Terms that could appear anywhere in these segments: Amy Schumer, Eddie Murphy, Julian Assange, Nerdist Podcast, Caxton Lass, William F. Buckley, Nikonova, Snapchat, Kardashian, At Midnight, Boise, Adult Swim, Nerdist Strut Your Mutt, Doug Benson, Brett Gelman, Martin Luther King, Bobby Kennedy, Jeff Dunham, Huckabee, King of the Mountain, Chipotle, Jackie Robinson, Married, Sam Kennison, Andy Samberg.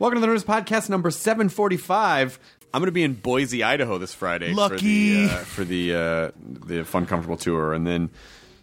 Welcome to the Nerdist Podcast number 745. I'm going to be in Boise, Idaho this Friday for the Fun Comfortable Tour, and then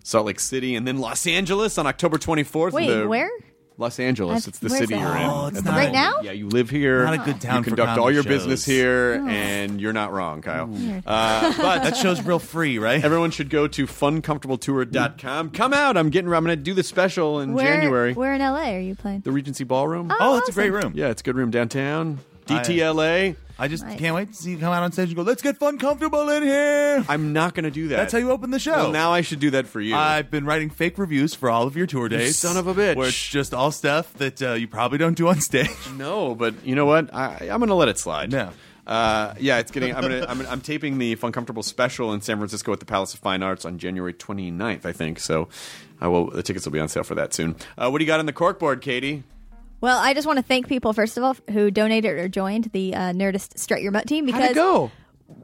Salt Lake City, and then Los Angeles on October 24th. Wait, where? Los Angeles. It's the city you're in. Oh, it's not right now? Yeah, you live here. Not a good town. You conduct all your business here, and you're not wrong, Kyle. But that show's real free, right? Everyone should go to funcomfortabletour.com. Come out. I'm going to do the special in January. Where in L.A. are you playing? The Regency Ballroom. Oh, that's awesome. A great room. Yeah, it's a good room downtown. DTLA. I just can't wait to see you come out on stage and go, let's get Fun Comfortable in here. I'm not going to do that. That's how you open the show. Well, now I should do that for you. I've been writing fake reviews for all of your tour days. You son of a bitch. Where it's just all stuff that you probably don't do on stage. No, but you know what? I'm going to let it slide. No. Yeah, it's getting. I'm taping the Fun Comfortable special in San Francisco at the Palace of Fine Arts on January 29th, I think. So the tickets will be on sale for that soon. What do you got on the corkboard, Katie? Well, I just want to thank people, first of all, who donated or joined the Nerdist Strut Your Mutt team. Because how'd it go?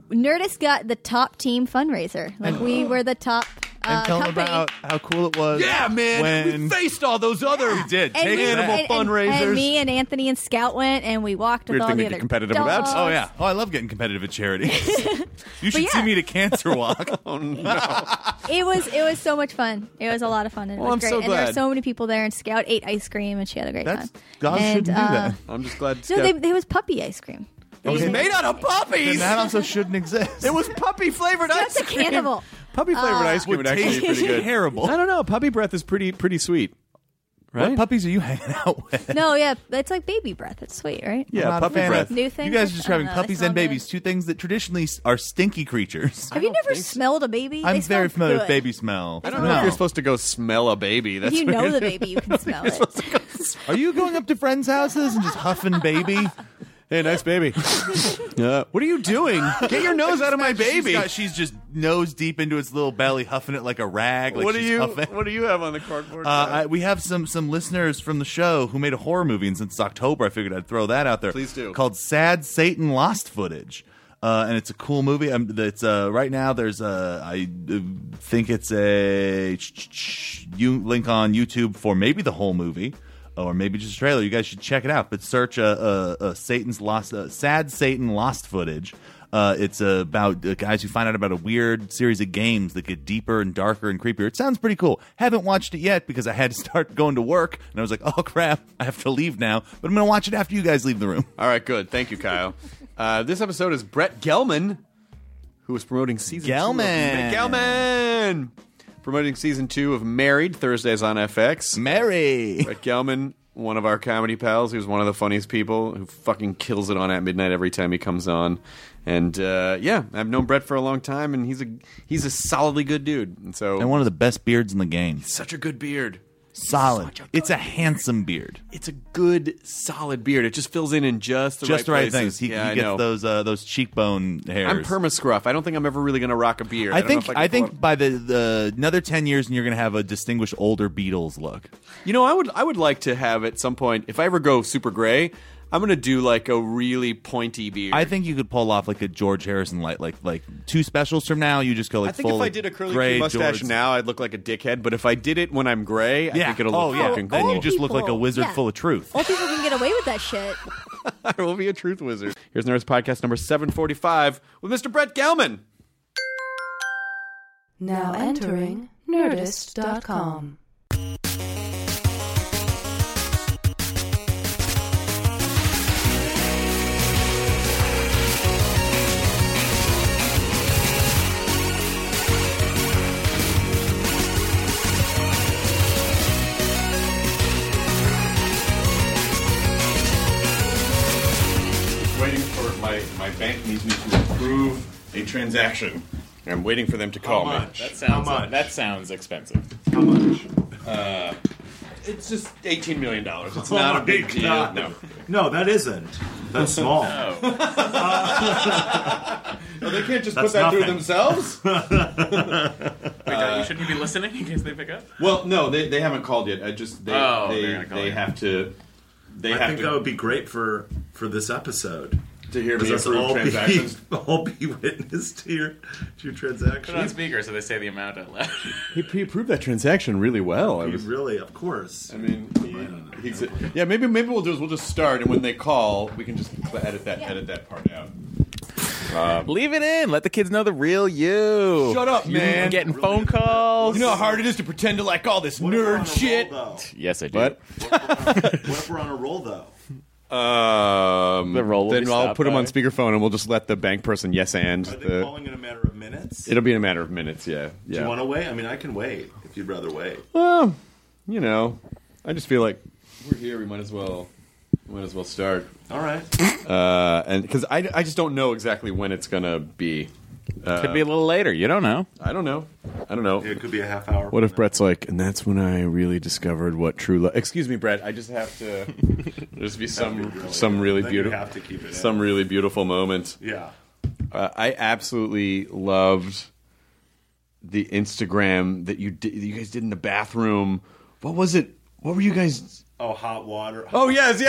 Nerdist got the top team fundraiser. Like, we were the top and tell company. Them about how cool it was. Yeah, man. We faced all those other. Yeah. We did. Big animal fundraisers. And me and Anthony and Scout went, and we walked with all the other dogs. Weird thing to get competitive about. Oh, yeah. Oh, I love getting competitive at charities. You should see me at a cancer walk. Oh, no. It was so much fun. It was a lot of fun. It was great. So glad. And there were so many people there, and Scout ate ice cream, and she had a great time. Dogs shouldn't do that. I'm just glad Scout... No, there was puppy ice cream. It was made out of puppies! That also shouldn't exist. It was puppy-flavored ice cream. That's a cannibal. Puppy-flavored ice cream would actually be pretty good. Terrible. I don't know. Puppy breath is pretty sweet. Right? What puppies are you hanging out with? No, yeah. It's like baby breath. It's sweet, right? Yeah, puppy breath. New thing. You guys are describing puppies and babies, two things that traditionally are stinky creatures. Have you never smelled a baby? I'm very familiar with baby smell. I don't know if you're supposed to go smell a baby. That's if you know the baby, you can smell it. Are you going up to friends' houses and just huffing baby? Hey, nice baby. What are you doing? Get your nose out of my baby. She's just nose deep into its little belly, huffing it like a rag. Like what do you have on the cardboard? We have some listeners from the show who made a horror movie, and since it's October, I figured I'd throw that out there. Please do. Called Sad Satan Lost Footage. And it's a cool movie. It's right now. There's I think it's a link on YouTube for maybe the whole movie. Or maybe just a trailer. You guys should check it out. But search Sad Satan Lost Footage. It's about guys who find out about a weird series of games that get deeper and darker and creepier. It sounds pretty cool. Haven't watched it yet because I had to start going to work. And I was like, oh, crap. I have to leave now. But I'm going to watch it after you guys leave the room. All right, good. Thank you, Kyle. This episode is Brett Gelman, who is promoting season 2 of Married, Thursdays on FX. Married. Brett Gelman, one of our comedy pals, who's one of the funniest people, who fucking kills it on At Midnight every time he comes on. And, I've known Brett for a long time, and he's a solidly good dude. And one of the best beards in the game. He's such a good beard. Solid. It's a handsome beard. It's a good, solid beard. It just fills in just the right things. He gets those cheekbone hairs. I'm perma-scruff. I don't think I'm ever really going to rock a beard. I think by the another 10 years, and you're going to have a distinguished older Beatles look. You know, I would like to have at some point, if I ever go super gray, I'm going to do like a really pointy beard. I think you could pull off like a George Harrison light, like two specials from now, you just go like I think full if I did a curly mustache George. Now, I'd look like a dickhead. But if I did it when I'm gray, I think it'll look fucking cool. Then you just look like a wizard full of truth. All people can get away with that shit. I will be a truth wizard. Here's Nerdist Podcast number 745 with Mr. Brett Gelman. Now entering Nerdist.com. My bank needs me to approve a transaction. And I'm waiting for them to call me. That sounds expensive. How much? It's just $18 million. It's not a big deal. No, that isn't. That's small. No. No, they can't just put that through themselves? Wait, shouldn't you be listening in case they pick up? Well, no, they haven't called yet. They have to... I think that would be great for this episode. To hear me approve transactions. I'll be witness to your transaction. Put it on speaker so they say the amount out loud. He approved that transaction really well. Of course. I mean, He's yeah, maybe we'll do is we'll just start, and when they call, we can just edit that part out. Leave it in. Let the kids know the real you. Shut up, man. Getting really phone calls. You know how hard it is to pretend to like all this nerd shit. Roll, yes, I do. What? What if we're on a roll, though? The roll will then be I'll put him on speakerphone, and we'll just let the bank person yes and. Are they calling in a matter of minutes? It'll be in a matter of minutes, yeah. Do you want to wait? I mean, I can wait if you'd rather wait. Well, you know, I just feel like we're here. We might as well. Might as well start. All right. And because I just don't know exactly when it's going to be. Could be a little later. You don't know. I don't know. It could be a half hour. What if Brett's like, and that's when I really discovered what true love... Excuse me, Brett. I just have to... There's be some really beautiful... You have to keep it in. Some really beautiful moment. Yeah. I absolutely loved the Instagram that you guys did in the bathroom. What was it? What were you guys... Oh, hot water. Oh, yes.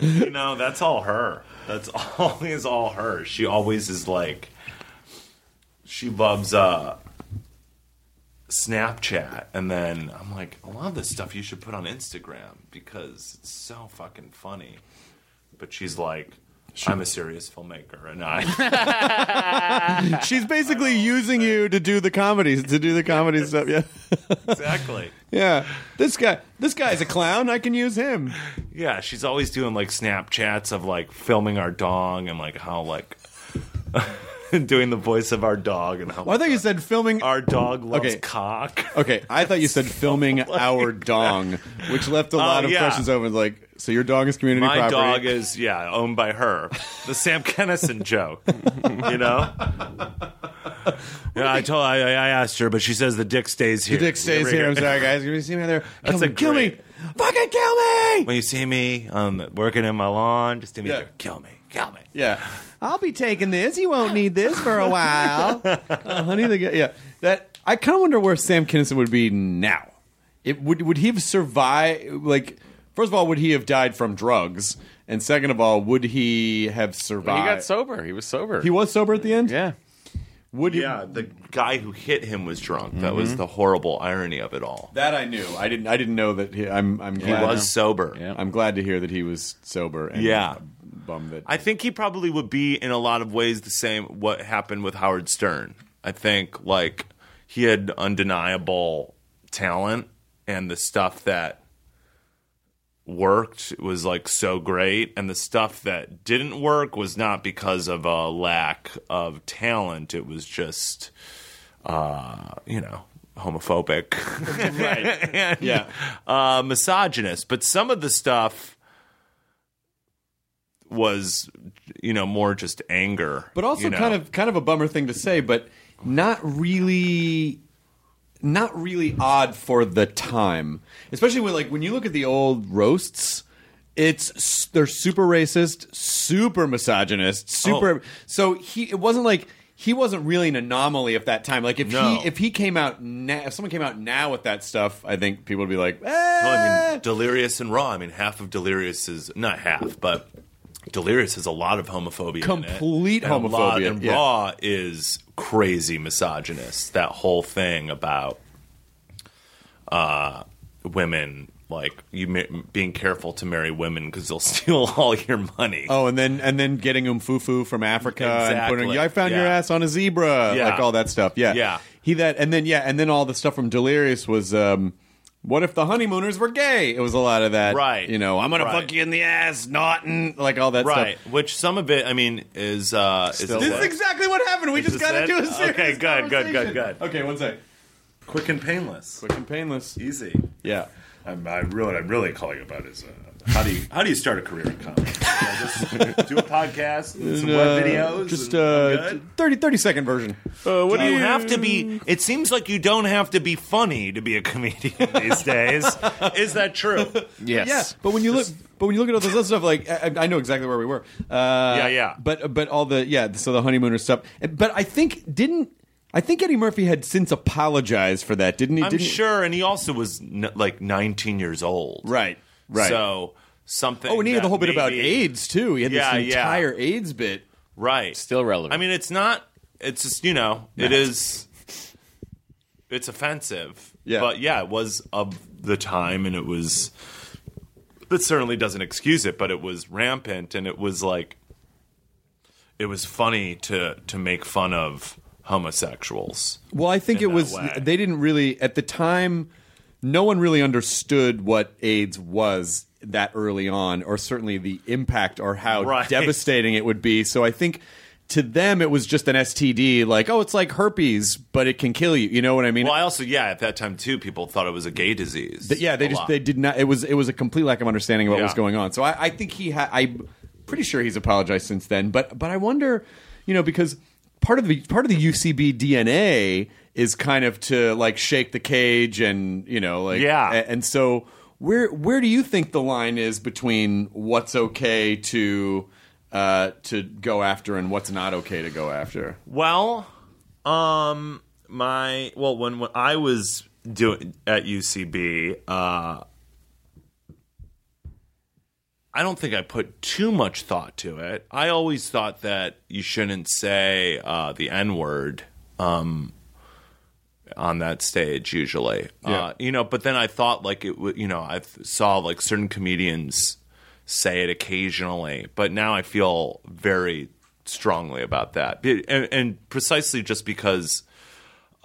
You know, that's all her. That's always all her. She always is like, she loves Snapchat. And then I'm like, a lot of this stuff you should put on Instagram because it's so fucking funny. But she's like, I'm a serious filmmaker, and I. She's basically using you to do the comedies, stuff. Yeah, exactly. Yeah, this guy's a clown. I can use him. Yeah, she's always doing like Snapchats of like filming our dog and like how like doing the voice of our dog and how. Well, I thought you said filming our dog loves cock. Okay, I thought you said filming our dong, which left a lot of questions open. Like. So your dog is community property. My dog is, owned by her. The Sam Kennison joke, you know? Yeah, I asked her, but she says the dick stays here. The dick stays here. I'm sorry, guys. You see me there? Kill me. Fucking kill me. When you see me working in my lawn, just kill me. Yeah. I'll be taking this. You won't need this for a while. Honey, I kind of wonder where Sam Kennison would be now. Would he have survived, like... First of all, would he have died from drugs? And second of all, would he have survived? Well, he got sober. He was sober. He was sober at the end? Yeah. The guy who hit him was drunk. Mm-hmm. That was the horrible irony of it all. That I knew. I didn't know that he was sober. Yeah. I'm glad to hear that he was sober. And bummed that. I think he probably would be in a lot of ways the same what happened with Howard Stern. I think like he had undeniable talent and the stuff that worked was like so great, and the stuff that didn't work was not because of a lack of talent. It was just homophobic, right? And, misogynist. But some of the stuff was more just anger, but also kind of a bummer thing to say, but not really odd for the time, especially when you look at the old roasts. They're super racist, super misogynist, super. Oh. So it wasn't like he wasn't really an anomaly at that time. Like if he came out now, if someone came out now with that stuff, I think people would be like, eh. Well, I mean, Delirious and Raw. I mean, half of Delirious is not half, but Delirious has a lot of homophobia. Complete in it, homophobia. And Raw is crazy misogynist. That whole thing about women, like you being careful to marry women because they'll steal all your money. Oh, and then getting umfufu from Africa. Exactly. And putting, I found your ass on a zebra. Yeah. Like all that stuff. Yeah. Yeah. And then all the stuff from Delirious was. What if the honeymooners were gay? It was a lot of that. Right. I'm going to fuck you in the ass, Naughton, like all that stuff. Right. Which some of it, I mean, is... This is exactly what happened. We just got to do a serious conversation. Okay, good. Okay, one sec. Quick and painless. Easy. Yeah. I'm really calling about is how do you start a career in comedy? Just do a podcast, some web videos, just 30-second version. What do you have to be? It seems like you don't have to be funny to be a comedian these days. Is that true? Yes. Yeah, but when you look at all this other stuff, like I know exactly where we were. But all the so the honeymooner stuff. But I think Eddie Murphy had since apologized for that, didn't he? I'm sure, and he also was like 19 years old. Right. So something. Oh, and he had the whole bit about AIDS too. He had this entire AIDS bit. Right. Still relevant. I mean, it's not. It's just it is. It's offensive. Yeah. But yeah, it was of the time, and it was – it certainly doesn't excuse it, but it was rampant, and it was like – it was funny to make fun of homosexuals. Well, I think it was – they didn't really – at the time, no one really understood what AIDS was that early on, or certainly the impact or how devastating it would be. So I think – to them, it was just an STD, like, oh, it's like herpes, but it can kill you. You know what I mean? Well, I also, at that time, too, people thought it was a gay disease. They did not. It was a complete lack of understanding of what was going on. So I think I'm pretty sure he's apologized since then. But I wonder, because part of the UCB DNA is kind of to, like, shake the cage and, and so where do you think the line is between what's okay to go after and what's not okay to go after? Well, when I was doing at UCB, I don't think I put too much thought to it. I always thought that you shouldn't say the N-word on that stage usually. Yeah. But then I thought like it would, I saw like certain comedians say it occasionally, but now I feel very strongly about that, and precisely just because it's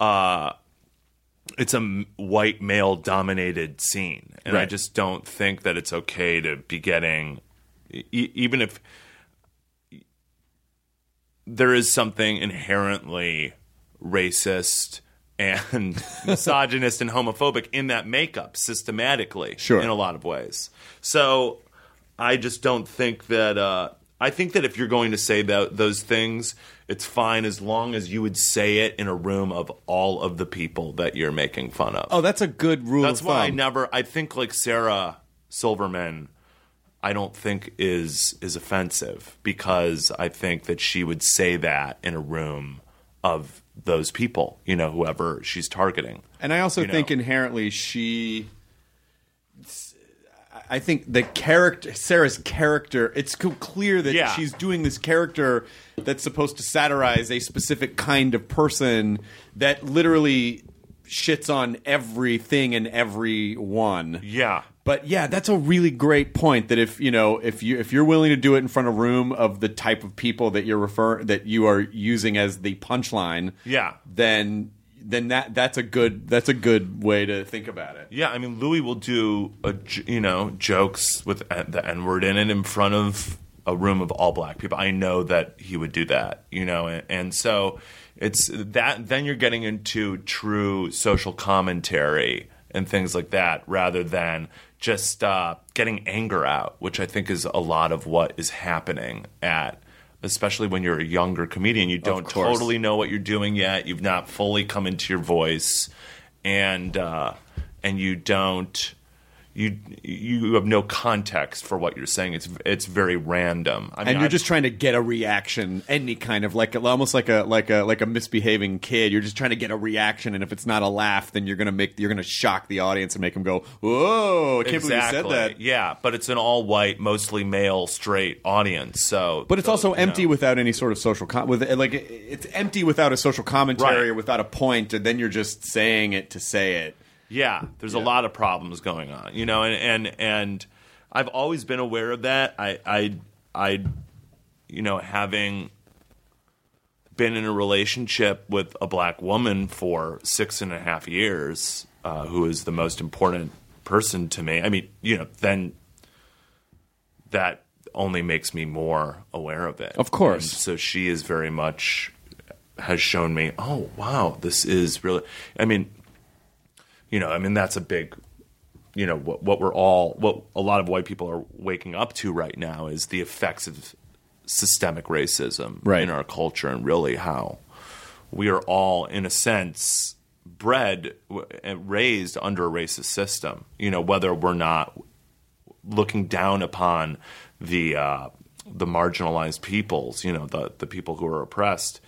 a white male dominated scene, and I just don't think that it's okay to be getting, even if there is something inherently racist and misogynist and homophobic in that makeup systematically in a lot of ways. So I just don't think that I think that if you're going to say those things, it's fine as long as you would say it in a room of all of the people that you're making fun of. Oh, that's a good rule of thumb. That's why I think like Sarah Silverman, I don't think is offensive, because I think that she would say that in a room of those people, whoever she's targeting. And I also think inherently I think the character, Sarah's character, it's clear that she's doing this character that's supposed to satirize a specific kind of person that literally shits on everything and everyone. Yeah. But yeah, that's a really great point, that if you're willing to do it in front of a room of the type of people that you are using as the punchline, then that's a good way to think about it. Yeah, I mean, Louis will do jokes with the N-word in it in front of a room of all black people. I know that he would do that, and so it's that. Then you're getting into true social commentary and things like that, rather than just getting anger out, which I think is a lot of what is happening at. Especially when you're a younger comedian, you don't totally know what you're doing yet. You've not fully come into your voice, and you have no context for what you're saying. It's very random. I mean, and you're just trying to get a reaction, any kind of almost like a misbehaving kid. You're just trying to get a reaction, and if it's not a laugh, then you're gonna shock the audience and make them go, "Whoa! I can't believe you said that." Yeah, but it's an all white, mostly male, straight audience. So, but it's also empty without any sort of social it's empty without a social commentary or without a point, and then you're just saying it to say it. Yeah, there's a lot of problems going on, and I've always been aware of that. I having been in a relationship with a black woman for 6.5 years, who is the most important person to me. I mean, then that only makes me more aware of it. Of course. And so she is very much has shown me, oh, wow, this is really – I mean – that's a big, what a lot of white people are waking up to right now is the effects of systemic racism in our culture, and really how we are all, in a sense, bred and raised under a racist system. Whether we're not looking down upon the marginalized peoples, the people who are oppressed.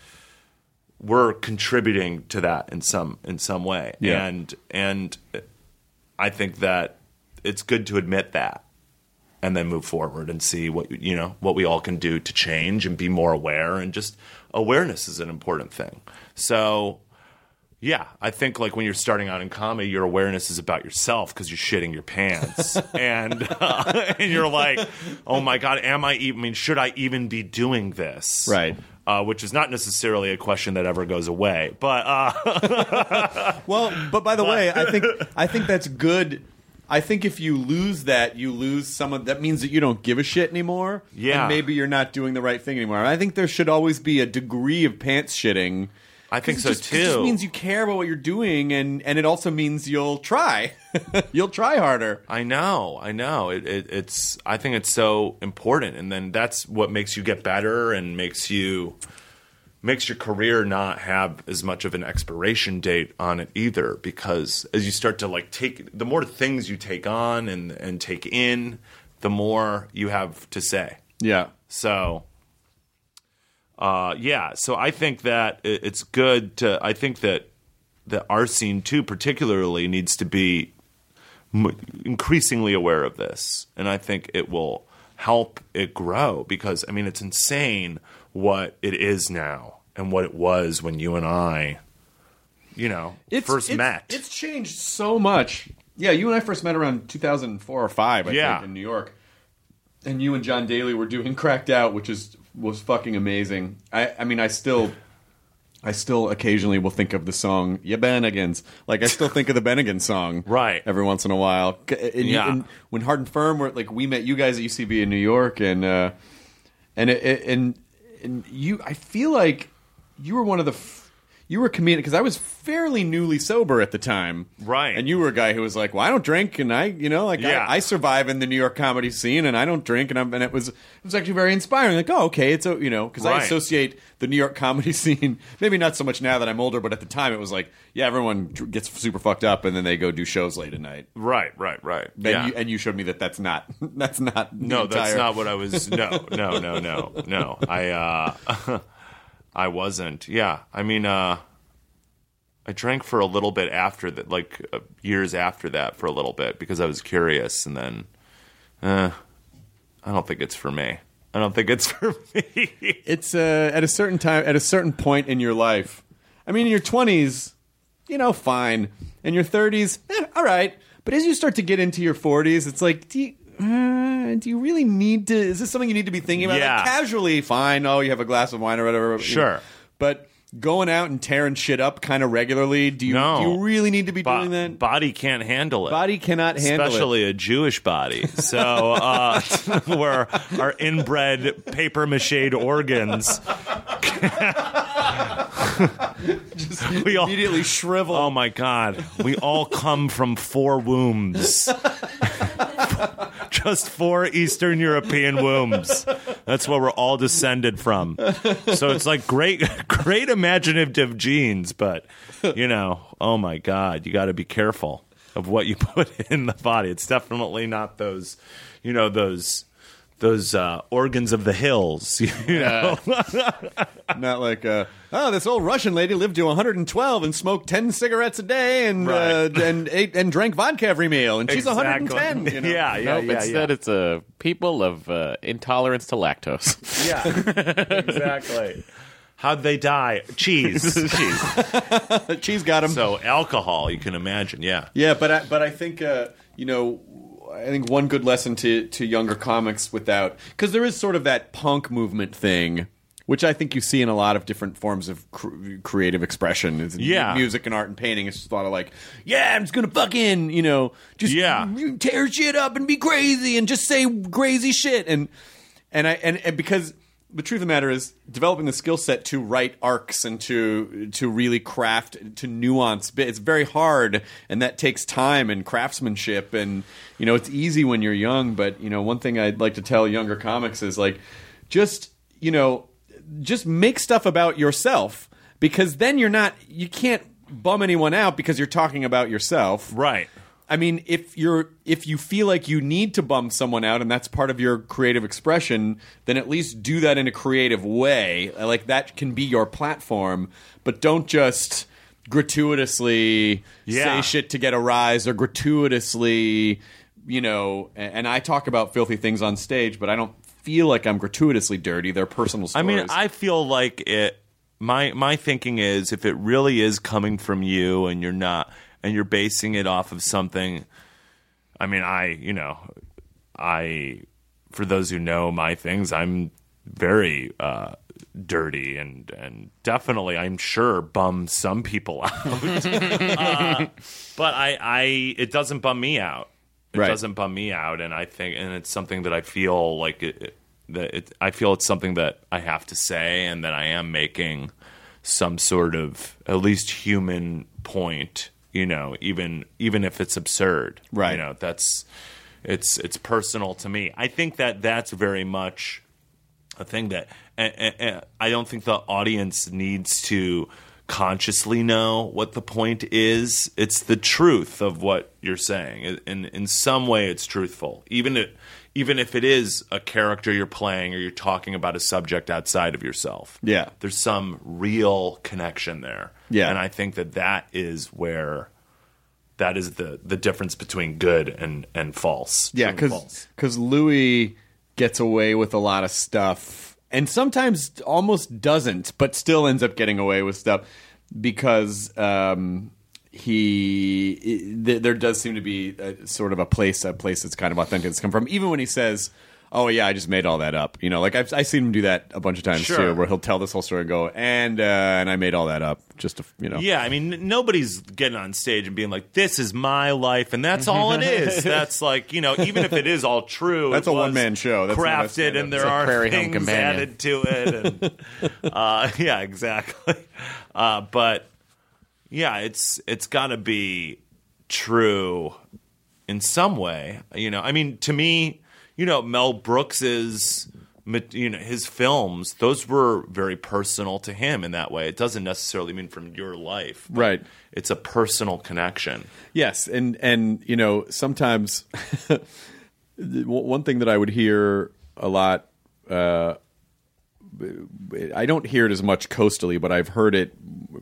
We're contributing to that in some way, and I think that it's good to admit that, and then move forward and see what we all can do to change and be more aware. And just awareness is an important thing. So Yeah, I think like when you're starting out in comedy, your awareness is about yourself because you're shitting your pants, and you're like, oh my God, should I even be doing this? Right. Which is not necessarily a question that ever goes away, but by the way, I think that's good. I think if you lose that, you lose some of that. Means that you don't give a shit anymore. Yeah, and maybe you're not doing the right thing anymore. I think there should always be a degree of pants shitting. I think so too. It just means you care about what you're doing, and it also means you'll try. You'll try harder. I know. It's. I think it's so important, and then that's what makes you get better and makes your career not have as much of an expiration date on it either. Because as you start to like take the more things you take on and take in, the more you have to say. Yeah. So. So I think that it's good to. I think that our scene too, particularly, needs to be increasingly aware of this, and I think it will help it grow because I mean it's insane what it is now and what it was when you and I, first met. It's changed so much. Yeah, you and I first met around 2004 or 5. I think, in New York, and you and John Daly were doing Cracked Out, which was fucking amazing. I mean, I still occasionally will think of the song "Yeah, Bennigans." Like I still think of the Bennigans song, right? Every once in a while. And when Hard and Firm were like, we met you guys at UCB in New York, and you, I feel like you were one of the. You were a comedian because I was fairly newly sober at the time, right? And you were a guy who was like, "Well, I don't drink, and I survive in the New York comedy scene, and I don't drink, and it was actually very inspiring. Like, oh, okay, it's because I associate the New York comedy scene, maybe not so much now that I'm older, but at the time it was like, yeah, everyone gets super fucked up, and then they go do shows late at night, right. And you showed me that's not that's not what I was. No. I wasn't. Yeah. I mean, I drank for a little bit after that, like years after that for a little bit because I was curious. And then I don't think it's for me. It's at a certain point in your life. I mean, in your 20s, fine. In your 30s, all right. But as you start to get into your 40s, it's like, do you really need to? Is this something you need to be thinking about? Yeah. Like, casually, fine. Oh, you have a glass of wine or whatever. Sure. But going out and tearing shit up kind of regularly, do you really need to be doing that? Body can't handle it. Body cannot handle especially it. Especially a Jewish body. So where our inbred papier-mâchéd organs just immediately shrivel. Oh, my God. We all come from 4 wombs. Just 4 Eastern European wombs. That's where we're all descended from. So it's like great imaginative genes, but, oh my God, you got to be careful of what you put in the body. It's definitely not those, those organs of the hills, Not like, this old Russian lady lived to 112 and smoked 10 cigarettes a day and and ate and drank vodka every meal, and she's 110. Instead, it's people of intolerance to lactose. Yeah, exactly. How'd they die? Cheese. Cheese got them. So alcohol, you can imagine. Yeah. Yeah, but I think I think one good lesson to younger comics because there is sort of that punk movement thing, which I think you see in a lot of different forms of creative expression. It's music and art and painting. It's just a lot of like, I'm just going to fucking, tear shit up and be crazy and just say crazy shit. And because the truth of the matter is developing the skill set to write arcs and to really craft, to nuance. It's very hard, and that takes time and craftsmanship. And, it's easy when you're young. But, one thing I'd like to tell younger comics is, like, just make stuff about yourself, because then you can't bum anyone out because you're talking about yourself. Right. I mean, if you feel like you need to bum someone out and that's part of your creative expression, then at least do that in a creative way. Like, that can be your platform, but don't just gratuitously say shit to get a rise or gratuitously, and I talk about filthy things on stage, but I don't feel like I'm gratuitously dirty. They're personal stories. I mean, I feel like my thinking is, if it really is coming from you and you're basing it off of something, I mean, I for those who know my things, I'm very dirty and definitely, I'm sure, bums some people out. But it doesn't bum me out. It doesn't bum me out, and I think, and it's something that I feel like I feel it's something that I have to say, and that I am making some sort of at least human point, you know, even if it's absurd, right? You know, it's personal to me. I think that's very much a thing that I don't think the audience needs to consciously know what the point is. It's the truth of what you're saying, and in some way it's truthful, even if it is a character you're playing, or you're talking about a subject outside of yourself. Yeah, there's some real connection there. Yeah, and I think that is where that is the difference between good and false. Yeah, because Louis gets away with a lot of stuff, and sometimes almost doesn't, but still ends up getting away with stuff because there does seem to be a place that's kind of authentic that's come from, even when he says, "Oh yeah, I just made all that up." You know, like I've seen him do that a bunch of times too, where he'll tell this whole story and go, and I made all that up just to, you know. Yeah, I mean, nobody's getting on stage and being like, "This is my life, and that's all it is." That's like, you know, even if it is all true, that's a one-man show. That's crafted, and there are things added to it. And, yeah, exactly. But yeah, it's got to be true in some way. You know, I mean, to me, you know, Mel Brooks's, you know, his films, those were very personal to him in that way. It doesn't necessarily mean from your life, right? It's a personal connection. Yes, and you know, sometimes one thing that I would hear a lot, I don't hear it as much coastally, but I've heard it,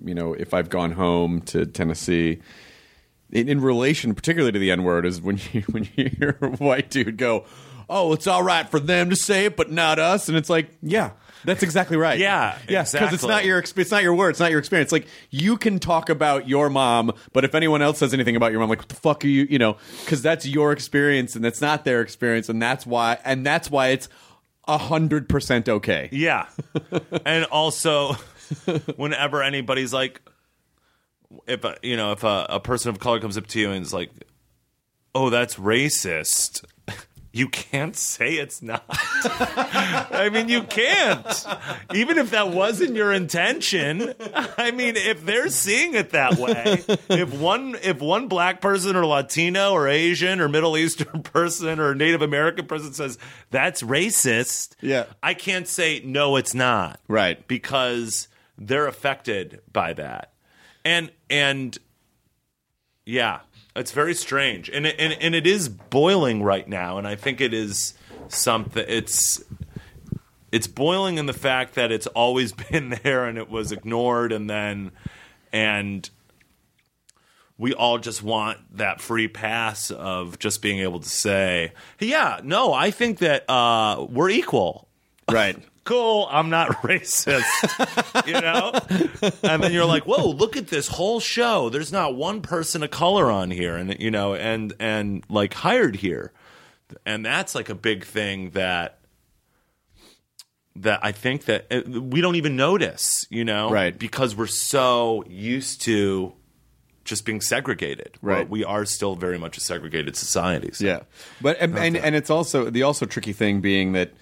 you know, if I've gone home to Tennessee. In relation, particularly to the N-word, is when you hear a white dude go, "Oh, it's all right for them to say it, but not us," and it's like, yeah, that's exactly right. Yeah, yeah, exactly. Because it's not your word, it's not your experience. Like, you can talk about your mom, but if anyone else says anything about your mom, like, what the fuck are you? You know, because that's your experience, and that's not their experience, and that's why it's 100% okay. Yeah, and also, whenever anybody's like, if a person of color comes up to you and is like, "Oh, that's racist," you can't say it's not. I mean, you can't. Even if that wasn't your intention. I mean, if they're seeing it that way, if one black person or Latino or Asian or Middle Eastern person or Native American person says that's racist, yeah, I can't say no, it's not. Right. Because they're affected by that. And yeah, it's very strange, and it is boiling right now, and I think it is something. It's boiling in the fact that it's always been there, and it was ignored, and we all just want that free pass of just being able to say, "Yeah, no, I think that we're equal." Right. Cool, I'm not racist, you know? And then you're like, whoa, look at this whole show. There's not one person of color on here, and you know, and like hired here. And that's like a big thing that I think that we don't even notice, you know? Right. Because we're so used to just being segregated. Right. Well, we are still very much a segregated society. So. Yeah. But and it's also the tricky thing being that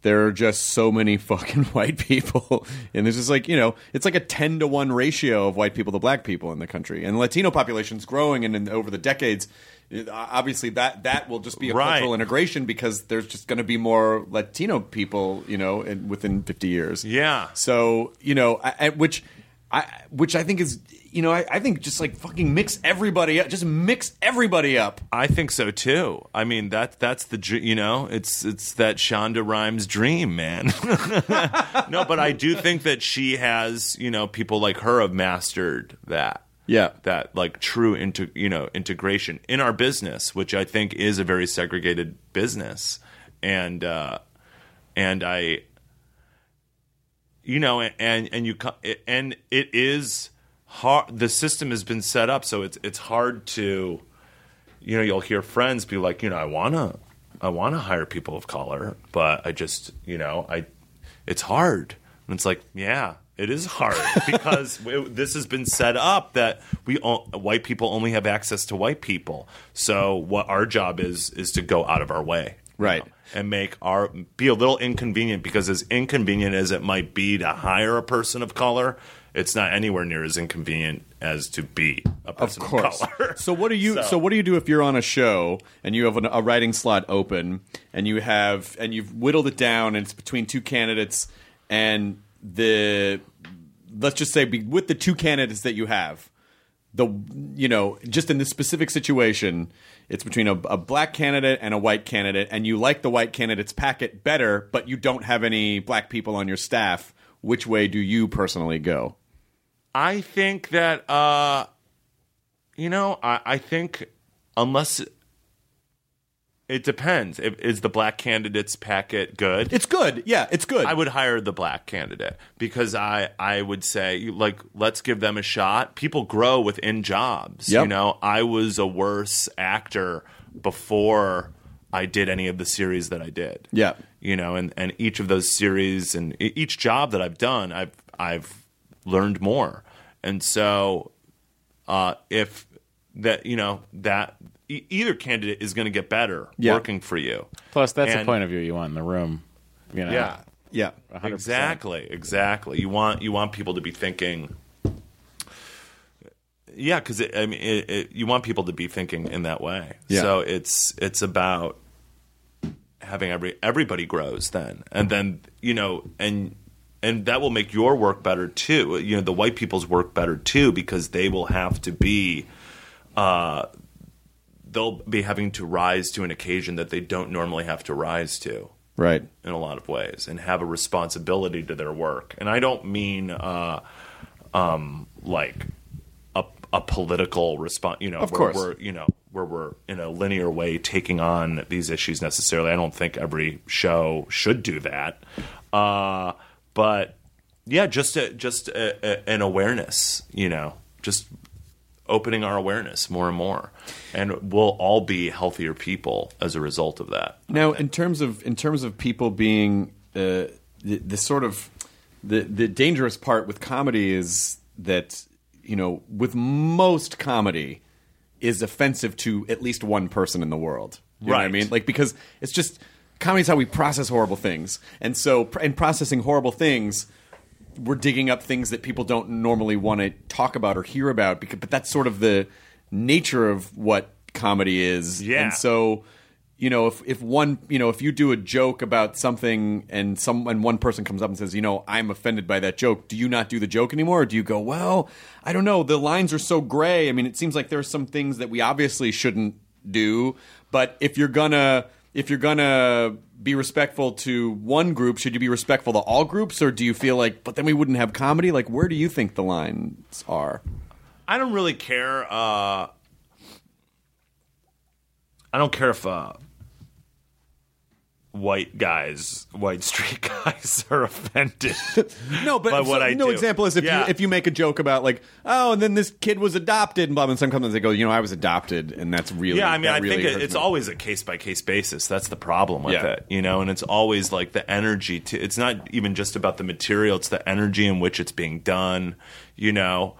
there are just so many fucking white people, and there's just like, you know, it's like a 10-to-1 ratio of white people to black people in the country, and the Latino population's growing, and over the decades, obviously that will just be a cultural integration, because there's just going to be more Latino people, you know, within 50 years. Yeah. So, you know, which I think is, you know, I think just like fucking mix everybody up. Just mix everybody up. I think so too. I mean, that's the, you know, it's that Shonda Rhimes dream, man. No, but I do think that she has, you know, people like her have mastered that. Yeah. That like true integration in our business, which I think is a very segregated business. And you know, and it is hard. The system has been set up, so it's hard to, you know, you'll hear friends be like, you know, I wanna hire people of color, but I just, you know, it's hard. And it's like, yeah, it is hard because this has been set up that white people only have access to white people. So what our job is to go out of our way, right, you know, and be a little inconvenient, because as inconvenient as it might be to hire a person of color, it's not anywhere near as inconvenient as to be a person of course. Of color. So what do you? So what do you do if you're on a show and you have a writing slot open and you've whittled it down and it's between two candidates, and let's just say with the two candidates that you have, you know, just in this specific situation, it's between a black candidate and a white candidate, and you like the white candidate's packet better, but you don't have any black people on your staff. Which way do you personally go? I think that, you know, I think unless it depends. Is the black candidate's packet good? It's good. Yeah, it's good. I would hire the black candidate because I would say, like, let's give them a shot. People grow within jobs. Yep. You know, I was a worse actor before I did any of the series that I did. Yeah. You know, and each of those series and each job that I've done, I've learned more. And so if that, you know, that either candidate is going to get better working for you. Plus, that's the point of view you want in the room. You know? Yeah. Yeah. 100%. Exactly. You want people to be thinking. Yeah, because you want people to be thinking in that way. Yeah. So it's about having everybody grows then, and then, you know, and that will make your work better too. You know, the white people's work better too, because they will have to be, they'll be having to rise to an occasion that they don't normally have to rise to, right? In a lot of ways, and have a responsibility to their work. And I don't mean like a political response, you know, of course, where we're in a linear way taking on these issues necessarily. I don't think every show should do that, but yeah, just an awareness, you know, just opening our awareness more and more, and we'll all be healthier people as a result of that. Now, in terms of people being the sort of the dangerous part with comedy is that, you know, with most comedy is offensive to at least one person in the world. You know what I mean? Like, because it's just comedy's how we process horrible things. And so in processing horrible things, we're digging up things that people don't normally want to talk about or hear about. But that's sort of the nature of what comedy is. Yeah. And so, you know, if you do a joke about something and one person comes up and says, you know, I'm offended by that joke, do you not do the joke anymore? Or do you go, well, I don't know, the lines are so gray. I mean, it seems like there are some things that we obviously shouldn't do, but if you're gonna be respectful to one group, should you be respectful to all groups? Or do you feel like, but then we wouldn't have comedy? Like, where do you think the lines are? I don't really care. I don't care if white straight guys are offended. No, but by what I do. No example is if you make a joke about, like, oh, and then this kid was adopted and blah, and some companies they go, you know, I was adopted, and that's really, yeah, I mean, I really think it's always a case by case basis. That's the problem with it, you know, and it's always like the energy to, it's not even just about the material, it's the energy in which it's being done, you know,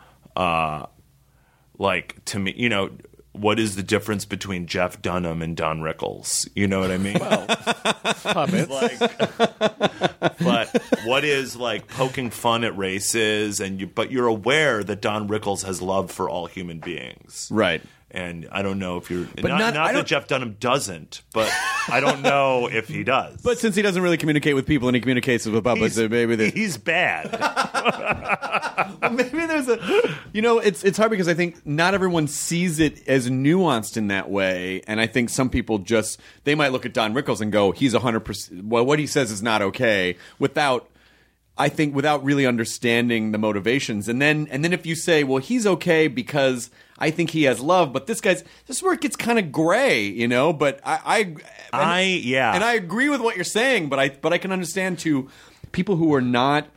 like, to me, you know, what is the difference between Jeff Dunham and Don Rickles? You know what I mean? Well, puppets. But what is, like, poking fun at races, but you're aware that Don Rickles has love for all human beings, right? And I don't know if you're – not that Jeff Dunham doesn't, but I don't know if he does. But since he doesn't really communicate with people and he communicates with puppets, he's bad. Well, maybe there's a – you know, it's hard because I think not everyone sees it as nuanced in that way. And I think some people just – they might look at Don Rickles and go, he's 100% – well, what he says is not okay without – I think without really understanding the motivations. And then if you say, well, he's okay because I think he has love, but this work gets kind of gray, you know, but I agree with what you're saying, but I can understand too people who are not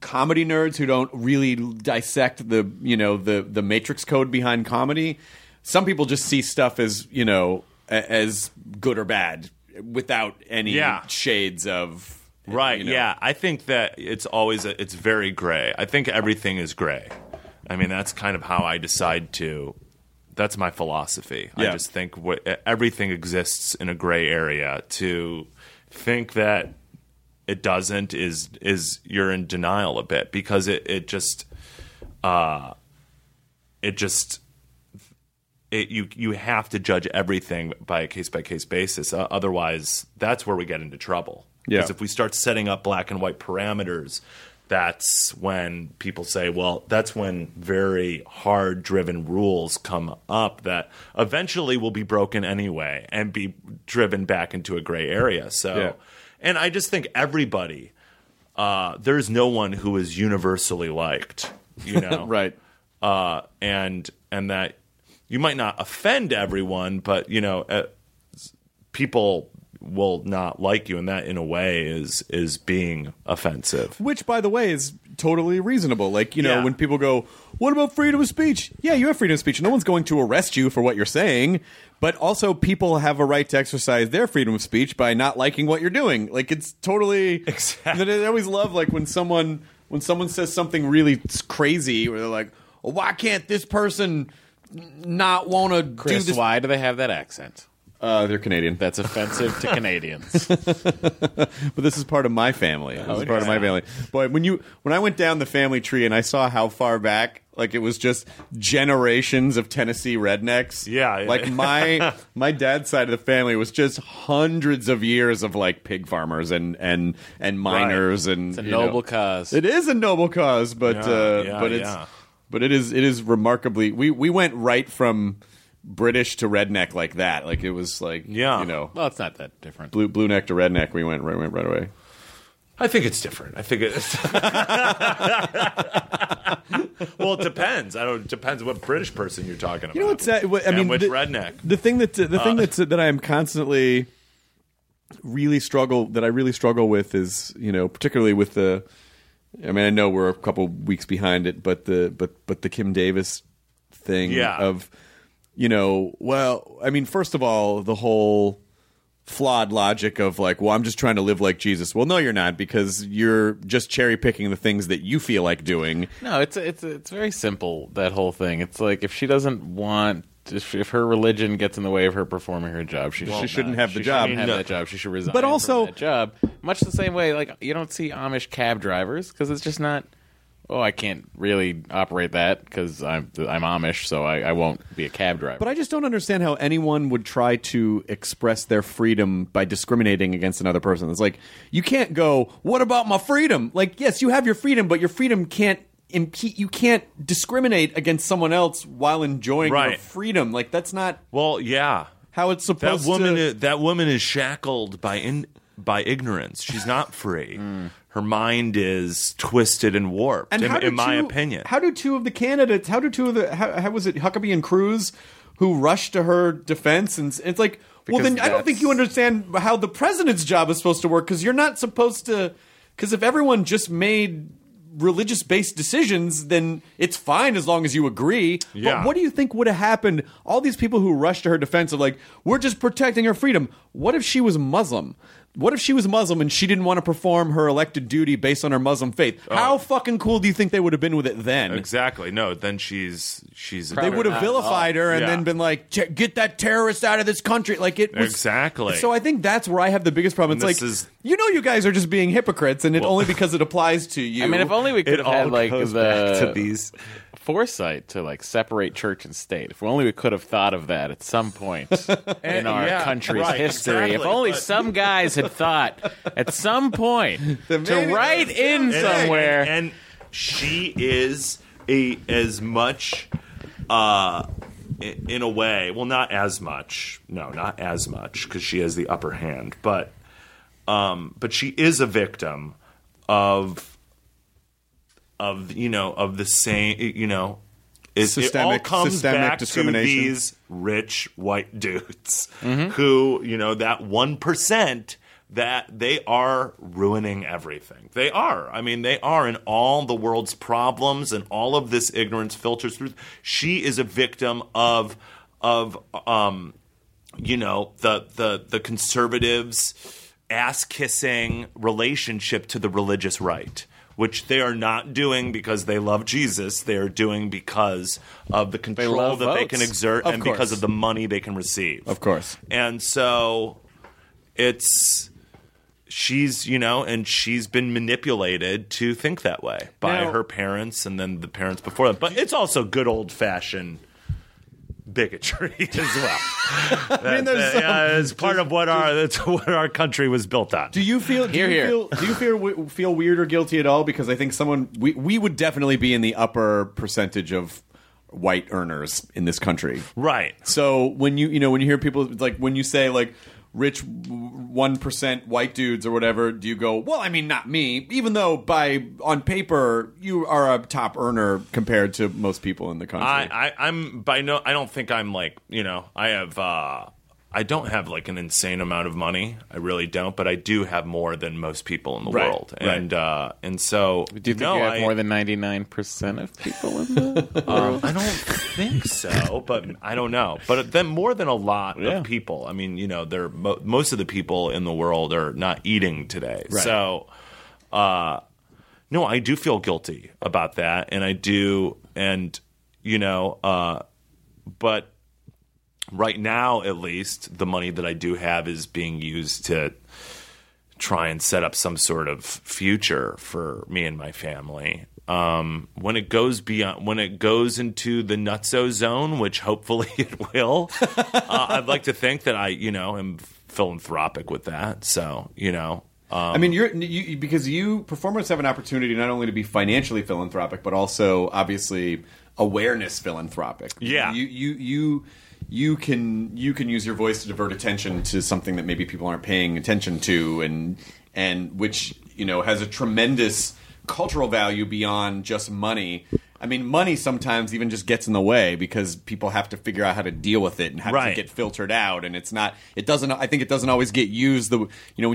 comedy nerds who don't really dissect the matrix code behind comedy. Some people just see stuff as, you know, as good or bad without any shades of. Right. You know. Yeah. I think that it's always it's very gray. I think everything is gray. I mean, that's kind of how I decide to. That's my philosophy. Yeah. I just think everything exists in a gray area. To think that it doesn't is you're in denial a bit, because you have to judge everything by a case by case basis. Otherwise, that's where we get into trouble. Because if we start setting up black and white parameters, that's when people say, well, that's when very hard-driven rules come up that eventually will be broken anyway and be driven back into a gray area. So, and I just think everybody, there's no one who is universally liked, you know? Right. And that you might not offend everyone, but, you know, people will not like you, and that in a way is being offensive, which by the way is totally reasonable. Like, you know, when people go, what about freedom of speech? Yeah, you have freedom of speech. No one's going to arrest you for what you're saying, but also people have a right to exercise their freedom of speech by not liking what you're doing. Like, it's totally exactly. I always love, like, when someone says something really crazy where they're like, well, why can't this person not want to do this? Why do they have that accent? They're Canadian. That's offensive to Canadians. But this is part of my family. This is part of my family. Boy, when I went down the family tree and I saw how far back, like, it was just generations of Tennessee rednecks. Yeah. Like, my dad's side of the family was just hundreds of years of, like, pig farmers and miners. Right. And it's a noble cause. It is a noble cause, but it is remarkably. We went right from British to redneck like that. Like, it was like, you know. Well, it's not that different. Blue neck to redneck, we went right away. I think it's different. I think it's well, it depends. It depends what British person you're talking about. You know what's that? I mean, which redneck? The thing that I'm constantly really struggle with is, you know, particularly with the. I mean, I know we're a couple weeks behind it, but the Kim Davis thing of. You know, well, I mean, first of all, the whole flawed logic of like, well, I'm just trying to live like Jesus. Well, no, you're not, because you're just cherry picking the things that you feel like doing. No, it's very simple, that whole thing. It's like, if she doesn't want, if her religion gets in the way of her performing her job, she shouldn't have that job. She should resign from that job. Much the same way, like, you don't see Amish cab drivers, because it's just not. Oh, I can't really operate that because I'm Amish, so I won't be a cab driver. But I just don't understand how anyone would try to express their freedom by discriminating against another person. It's like, you can't go, what about my freedom? Like, yes, you have your freedom, but your freedom can't impede. You can't discriminate against someone else while enjoying your freedom. Like, that's not. Well, yeah, how it's supposed. That woman is shackled by ignorance. She's not free. Her mind is twisted and warped, in my opinion. How was it Huckabee and Cruz who rushed to her defense? And it's like, because well, then I don't think you understand how the president's job is supposed to work, because you're not supposed to – because if everyone just made religious-based decisions, then it's fine as long as you agree. Yeah. But what do you think would have happened? All these people who rushed to her defense of like, we're just protecting her freedom. What if she was Muslim? What if she was Muslim and she didn't want to perform her elected duty based on her Muslim faith? Oh. How fucking cool do you think they would have been with it then? Exactly. No, then she's. They would have vilified her and then been like, "Get that terrorist out of this country!" Like, it was, exactly. So I think that's where I have the biggest problem. It's like, you know, you guys are just being hypocrites, and only because it applies to you. I mean, if only we could have had like the foresight to like separate church and state. If only we could have thought of that at some point in our country's history. Exactly, if only some guys had thought at some point to write in somewhere. And she is as much in a way. Well, not as much. No, not as much, because she has the upper hand. But she is a victim of you know, of the same, you know. It all comes back discrimination to these rich white dudes who, you know, that 1% that they are ruining everything. They are. I mean, they are, in all the world's problems and all of this ignorance filters through. She is a victim of the conservatives' ass-kissing relationship to the religious right, which they are not doing because they love Jesus. They are doing because of the control that votes. They can exert of and course. Because of the money they can receive. Of course. And so she's been manipulated to think that way by her parents and then the parents before them. But it's also good old-fashioned bigotry as well. I mean, it's part of what our country was built on. Do you feel weird or guilty at all? Because I think we would definitely be in the upper percentage of white earners in this country, right? So when you hear people, like when you say like rich 1% white dudes or whatever, do you go, well, I mean, not me, even though on paper you are a top earner compared to most people in the country? I don't think I'm like, I don't have like an insane amount of money. I really don't, but I do have more than most people in the world. And and so do you think you have more than 99% of people in the world? I don't think so, but I don't know. But then more than a lot of people. I mean, most of the people in the world are not eating today. Right. So no, I do feel guilty about that, and I do, and but right now, at least, the money that I do have is being used to try and set up some sort of future for me and my family. When it goes beyond, when it goes into the nutso zone, which hopefully it will, I'd like to think that I, am philanthropic with that. So, I mean, because performers have an opportunity not only to be financially philanthropic, but also obviously awareness philanthropic. Yeah, You can use your voice to divert attention to something that maybe people aren't paying attention to, and which has a tremendous cultural value beyond just money. I mean, money sometimes even just gets in the way because people have to figure out how to deal with it and how to get filtered out, and I think it doesn't always get used. When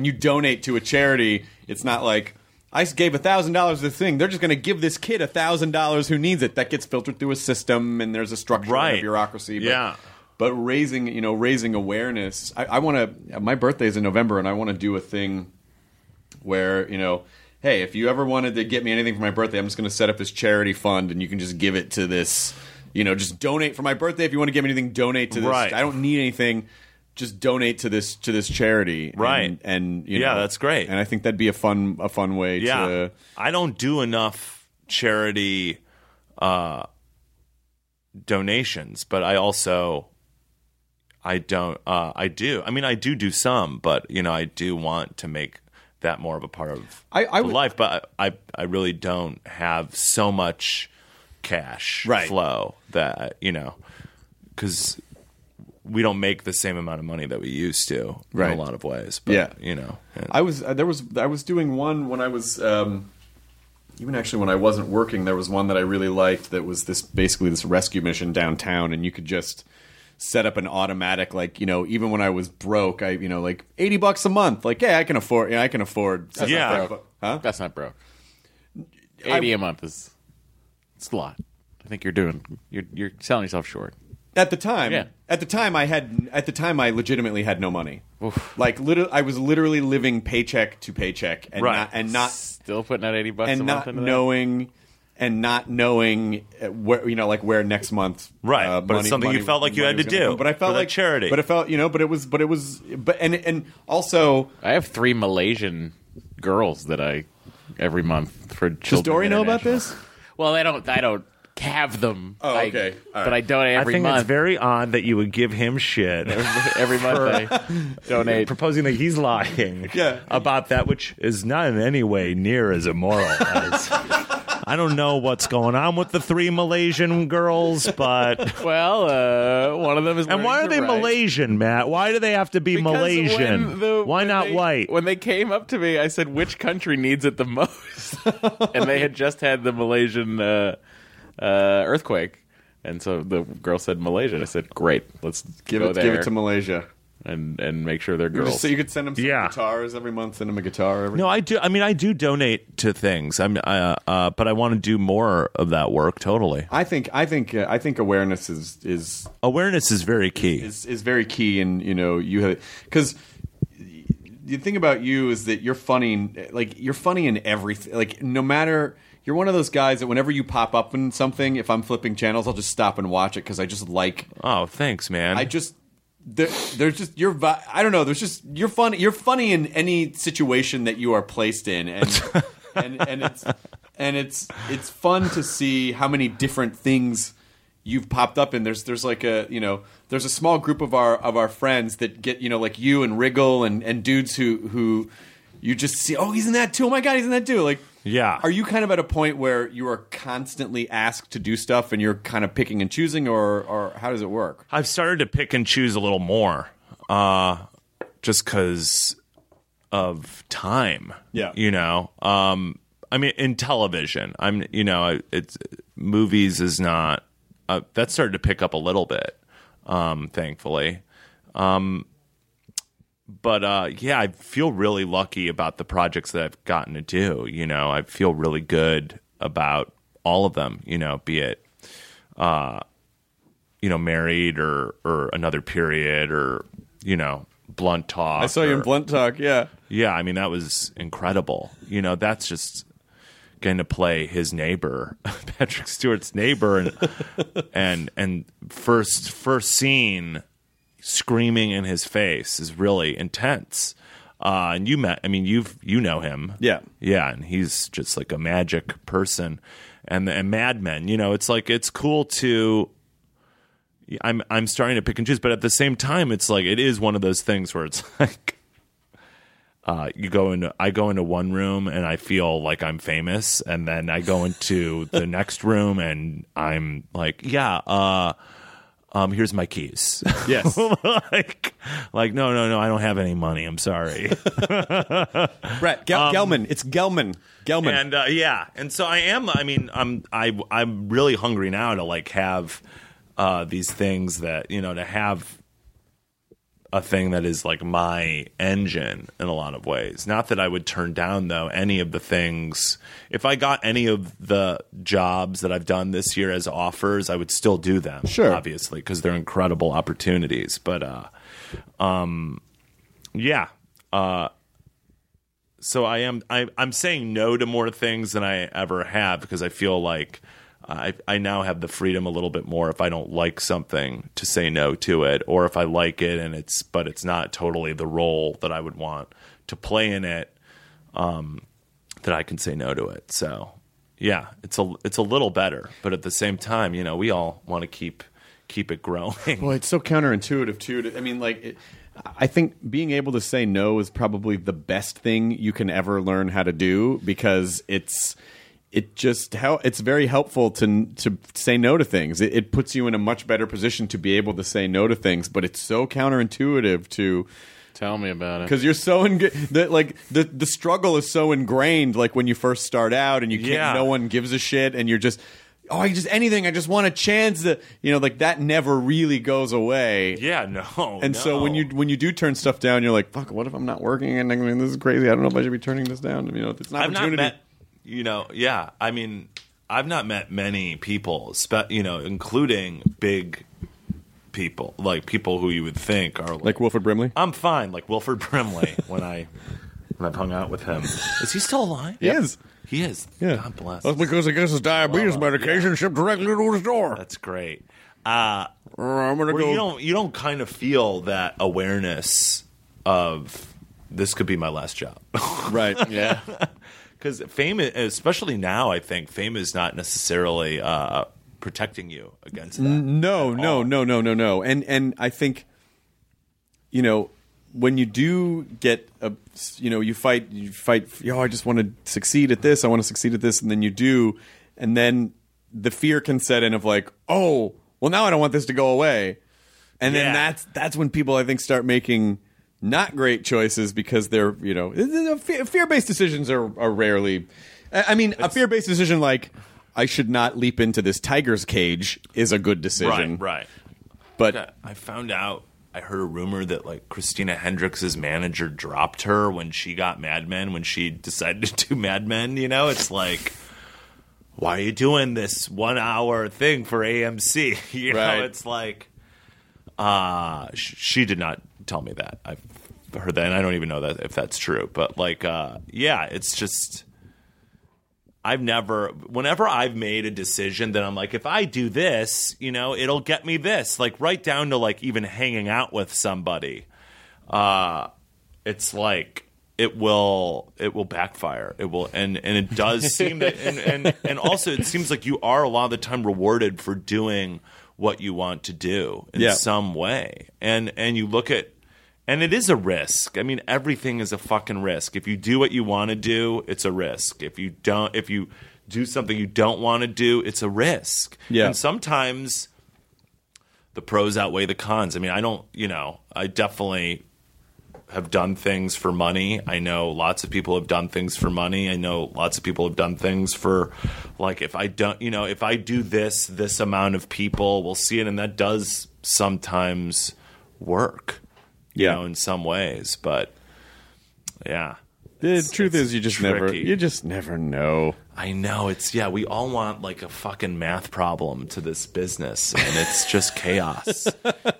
you donate to a charity, it's not like, I gave $1,000 to the thing, they're just going to give this kid $1,000 who needs it. That gets filtered through a system, and there's a structure and a bureaucracy. But, yeah. But raising awareness. I want to. My birthday is in November, and I want to do a thing where hey, if you ever wanted to get me anything for my birthday, I'm just going to set up this charity fund, and you can just give it to this. Just donate for my birthday. If you want to give me anything, donate to this. Right. I don't need anything. Just donate to this charity. Right. And that's great. And I think that'd be a fun way. Yeah. To... I don't do enough charity donations, but I also. I don't. I do. I mean, I do some, but I do want to make that more of a part of life. But I really don't have so much cash flow that because we don't make the same amount of money that we used to in a lot of ways. But, I was doing one when I was even actually when I wasn't working. There was one that I really liked that was this rescue mission downtown, and you could just set up an automatic, even when I was broke, I $80 a month, I can afford, I can afford. That's not broke. Huh? That's not broke. 80 a month is, it's a lot. I think you're selling yourself short. At the time, I legitimately had no money. Oof. I was literally living paycheck to paycheck, and not still putting out $80 a month, and not knowing. And not knowing where, where next month, right? But it's something you felt like you had to do. But I felt like charity. But I felt, But also, I have 3 Malaysian girls that I every month for. Does Dory know about this? Well, I don't have them. Oh, okay. But I donate every month. I think it's very odd that you would give him shit every month. I donate, proposing that he's lying about that, which is not in any way near as immoral as. I don't know what's going on with the 3 Malaysian girls, but... Well, one of them is... And why are they Malaysian, Matt? Why do they have to be Malaysian? Why not white? When they came up to me, I said, which country needs it the most? And they had just had the Malaysian earthquake. And so the girl said Malaysia. And I said, great, let's give it to Malaysia. and make sure they're girls. So you could send them some guitars every month. Send them a guitar. No, I do. I mean, I do donate to things. But I want to do more of that work. Totally. I think awareness is very key. Is very key, and you know you have because. The thing about you is that you're funny in everything. Like no matter, you're one of those guys that whenever you pop up in something, if I'm flipping channels, I'll just stop and watch it because I just like. Oh, thanks, man. You're funny. You're funny in any situation that you are placed in, and it's fun to see how many different things you've popped up in. There's like a, you know, there's a small group of our friends that get, you know, like you and Wriggle and dudes who you just see, oh, he's in that too. Oh my God, he's in that too. Like, yeah. Are you kind of at a point where you are constantly asked to do stuff and you're kind of picking and choosing, or how does it work? I've started to pick and choose a little more, just cause of time. Yeah. You know, I mean, in television, it's movies is not, that started to pick up a little bit, thankfully. I feel really lucky about the projects that I've gotten to do. You know, I feel really good about all of them, you know, be it, you know, Married or Another Period or, you know, Blunt Talk. I saw you in Blunt Talk, yeah. Yeah, I mean, that was incredible. You know, that's just... going to play his neighbor, Patrick Stewart's neighbor, and first scene screaming in his face is really intense. And you met, I mean, you know him, yeah, and he's just like a magic person. And Mad Men, you know, it's like it's cool to. I'm starting to pick and choose, but at the same time, it's like it is one of those things where it's like. I go into one room and I feel like I'm famous, and then I go into the next room and I'm like, here's my keys. Yes. like, no, I don't have any money. I'm sorry. Brett Gelman. It's Gelman. Gelman. And and so I am. I mean, I'm really hungry now to like have these things that, you know, to have. A thing that is like my engine in a lot of ways. Not that I would turn down though any of the things. If I got any of the jobs that I've done this year as offers, I would still do them. Sure, obviously, because they're incredible opportunities. But so I am. I'm saying no to more things than I ever have because I feel like. I now have the freedom a little bit more if I don't like something to say no to it, or if I like it and it's not totally the role that I would want to play in it, that I can say no to it. So yeah, it's a little better, but at the same time, you know, we all want to keep it growing. Well, it's so counterintuitive too. I think being able to say no is probably the best thing you can ever learn how to do because it's very helpful to say no to things. It puts you in a much better position to be able to say no to things, but it's so counterintuitive to tell me about it because you're so the struggle is so ingrained. Like when you first start out and you can't, no one gives a shit, and you're just I just want a chance to, you know, like that never really goes away. Yeah, no. And so when you do turn stuff down, you're like, fuck. What if I'm not working? And I mean, this is crazy. I don't know if I should be turning this down. You know, it's an opportunity. You know, yeah. I mean, I've not met many people, including big people, like people who you would think are like Wilford Brimley. I'm fine, like Wilford Brimley when I've hung out with him. Is he still alive? He is. He is. Yeah. God bless. That's because he gets his diabetes medication shipped directly to his door. That's great. I'm gonna go. You don't kind of feel that awareness of this could be my last job, right? Yeah. Because fame, especially now, I think fame is not necessarily protecting you against that. No. And I think, you know, when you do get you fight. I just want to succeed at this. I want to succeed at this, and then you do, and then the fear can set in of like, oh, well, now I don't want this to go away, and then that's when people, I think, start making. Not great choices because they're, you know, fear-based decisions are rarely. I mean, a fear-based decision like I should not leap into this tiger's cage is a good decision, right? But I found out I heard a rumor that like Christina Hendricks' manager dropped her when she got Mad Men, when she decided to do Mad Men. You know, it's like, why are you doing this 1 hour thing for AMC? You right. know, it's like, she did not tell me that. I've heard that, and I don't even know that if that's true. But like, yeah, it's just, I've never, whenever I've made a decision that I'm like, if I do this, you know, it'll get me this, like right down to like even hanging out with somebody. It's like, it will backfire. It will, and it does seem that, and also it seems like you are a lot of the time rewarded for doing what you want to do in yeah. some way. And you look at, and it is a risk. I mean, everything is a fucking risk. If you do what you want to do, it's a risk. If you do something you don't want to do, it's a risk. Yeah. And sometimes the pros outweigh the cons. I mean, I definitely have done things for money. I know lots of people have done things for money. I know lots of people have done things for, like, if I do this amount of people will see it. And that does sometimes work. Yeah. You know, in some ways, but yeah. The truth is you just never know. I know. It's we all want like a fucking math problem to this business, and it's just chaos.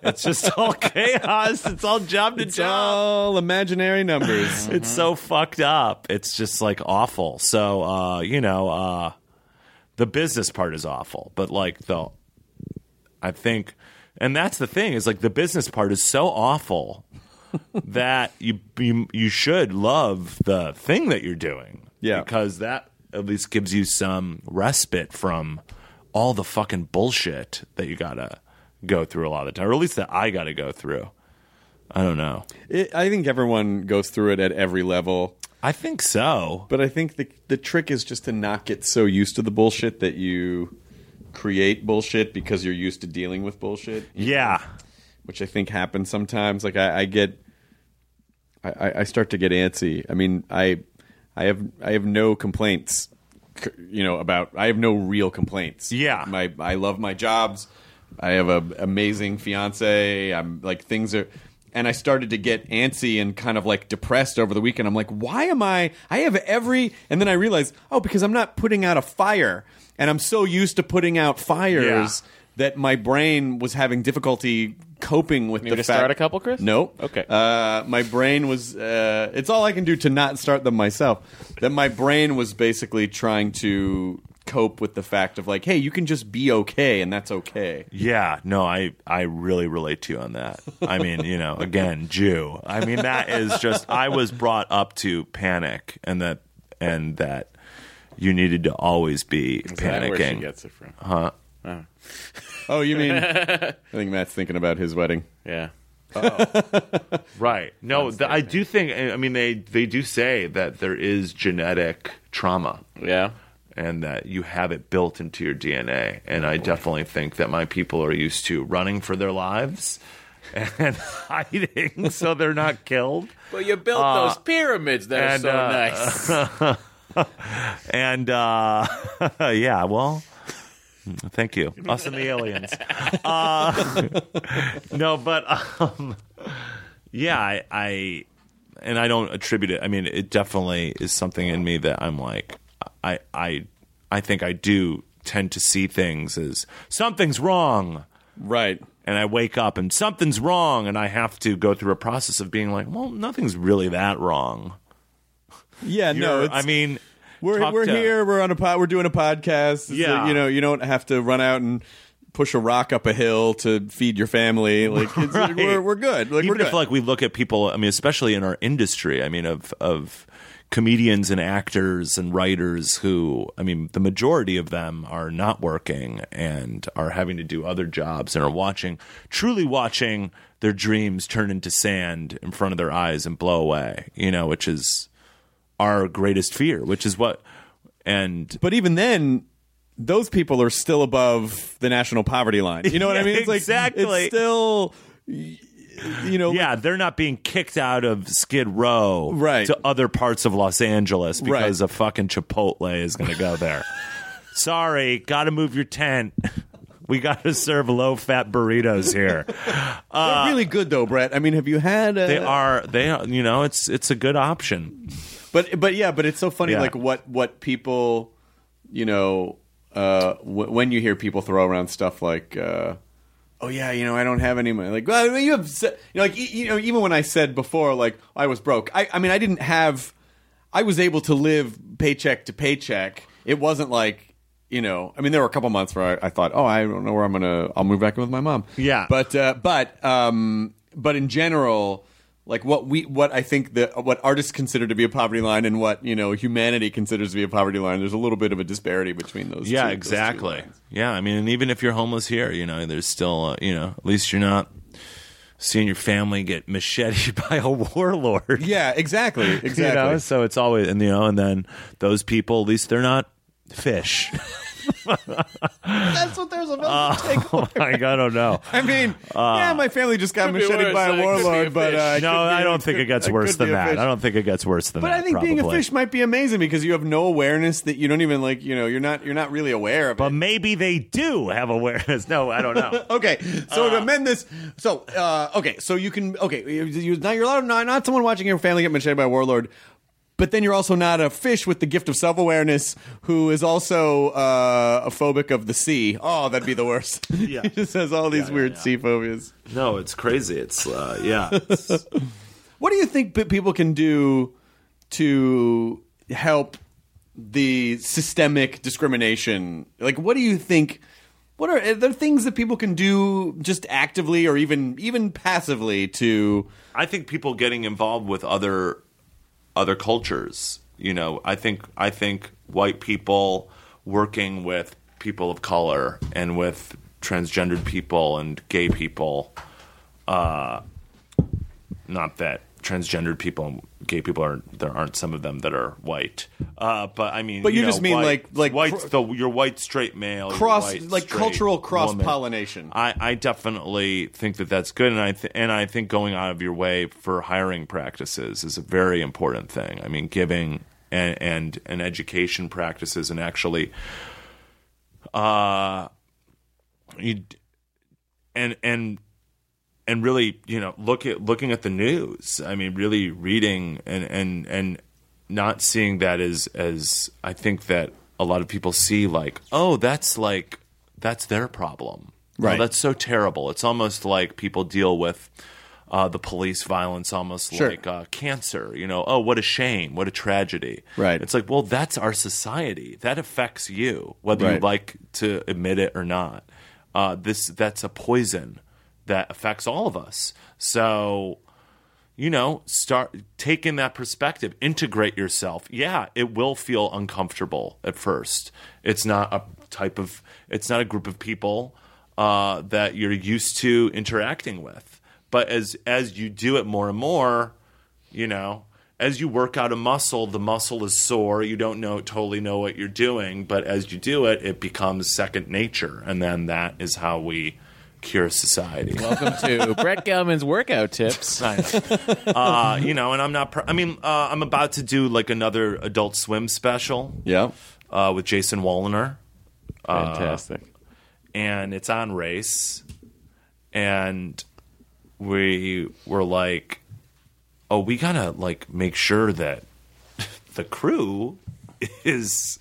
It's just all chaos. It's all job to job. All imaginary numbers. Mm-hmm. It's so fucked up. It's just like awful. So the business part is awful, but like and that's the thing, is like the business part is so awful that you should love the thing that you're doing. Yeah. Because that at least gives you some respite from all the fucking bullshit that you got to go through a lot of the time, or at least that I got to go through. I don't know. I think everyone goes through it at every level. I think so. But I think the trick is just to not get so used to the bullshit that you create bullshit because you're used to dealing with bullshit. Yeah. Which I think happens sometimes. Like I start to get antsy. I mean, I have no complaints, I have no real complaints. Yeah. I love my jobs. I have an amazing fiance. I'm like, things are, and I started to get antsy and kind of like depressed over the weekend. I'm like, why am I have every, and then I realized, because I'm not putting out a fire. And I'm so used to putting out fires that my brain was having difficulty coping with the fact. You start a couple, Chris? No. Okay. My brain was it's all I can do to not start them myself. That my brain was basically trying to cope with the fact of like, hey, you can just be okay, and that's okay. Yeah. No, I really relate to you on that. I mean, again, Jew. I mean, that is just, I was brought up to panic, and that you needed to always be panicking. Is that where she gets it from? Huh? Oh. Oh, you mean? I think Matt's thinking about his wedding. Yeah. Oh. Right. No, I do think. I mean, they do say that there is genetic trauma. Yeah. And that you have it built into your DNA. And I definitely think that my people are used to running for their lives and hiding so they're not killed. But you built those pyramids that are so nice. And yeah, well, thank you, us and the aliens. No, but yeah, I don't attribute it. I mean, it definitely is something in me that I'm like, I think I do tend to see things as something's wrong, right? And I wake up and something's wrong, and I have to go through a process of being like, well, nothing's really that wrong. Yeah, no. It's, I mean, we're here. We're on a pod. We're doing a podcast. Yeah, you don't have to run out and push a rock up a hill to feed your family. Like, right. We're good. Like, Even if like we look at people, I mean, especially in our industry, I mean, of comedians and actors and writers who, I mean, the majority of them are not working and are having to do other jobs and are truly watching their dreams turn into sand in front of their eyes and blow away. Which is our greatest fear, which is what, and but even then, those people are still above the national poverty line. You know what I mean? It's exactly. Like, it's still, yeah, they're not being kicked out of Skid Row right. to other parts of Los Angeles because right. a fucking Chipotle is going to go there. Sorry, got to move your tent. We got to serve low-fat burritos here. They're really good, though, Brett. I mean, have you had? They are. They are. You know, it's a good option. But yeah, but it's so funny. Yeah. Like what people, you know, when you hear people throw around stuff like. Oh yeah, you know, I don't have any money. Like, well, you have, you know, like, you know, even when I said before, like, I was broke. I mean, I didn't have. I was able to live paycheck to paycheck. It wasn't like, you know. I mean, there were a couple months where I thought, oh, I don't know where I'm gonna. I'll move back in with my mom. Yeah. But in general, like what I think what artists consider to be a poverty line and what, you know, humanity considers to be a poverty line, there's a little bit of a disparity between those. Yeah, two, exactly. Those two lines. Yeah, I mean, and even if you're homeless here, you know, there's still, you know, at least you're not seeing your family get macheted by a warlord. Yeah, exactly. You know, so it's always, and you know, and then those people, at least they're not fish. That's what there's about to take over. I don't know. I mean, yeah, my family just got macheted by a warlord, but I don't think it gets worse than that. But I think being a fish might be amazing because you have no awareness that you don't even like. You know, you're not really aware of it. But maybe they do have awareness. No, I don't know. Okay, so to amend this, so okay, so you can you're allowed not someone watching your family get macheted by a warlord. But then you're also not a fish with the gift of self-awareness who is also a phobic of the sea. Oh, that'd be the worst. Yeah. He just has all these weird sea phobias. No, it's crazy. It's, What do you think people can do to help the systemic discrimination? Like, what do you think? Are there things that people can do just actively or even passively to? I think people getting involved with other cultures, you know. I think white people working with people of color and with transgendered people and gay people. Not that transgendered people and gay people there aren't some of them that are white. But I mean, but you know, just mean like white. Your white straight male cultural cross pollination. I definitely think that's good, and I think going out of your way for hiring practices is a very important thing. I mean, giving and education practices and actually, And really, you know, looking at the news. I mean, really reading and not seeing that as I think that a lot of people see, like, oh, that's their problem. Right. Oh, that's so terrible. It's almost like people deal with the police violence almost like cancer. You know, oh, what a shame, what a tragedy. Right. It's like, well, that's our society. That affects you, whether you like to admit it or not. That's a poison that affects all of us. So, you know, start taking that perspective, integrate yourself. Yeah, it will feel uncomfortable at first. It's not a group of people that you're used to interacting with. But as you do it more and more, you know, as you work out a muscle, the muscle is sore. You don't totally know what you're doing, but as you do it, it becomes second nature. And then that is how we cure society. Welcome to Brett Gelman's workout tips. I know. You know, and I'm not. I'm about to do like another Adult Swim special. Yeah, with Jason Wallner. Fantastic. And it's on race, and we were like, oh, we gotta like make sure that the crew is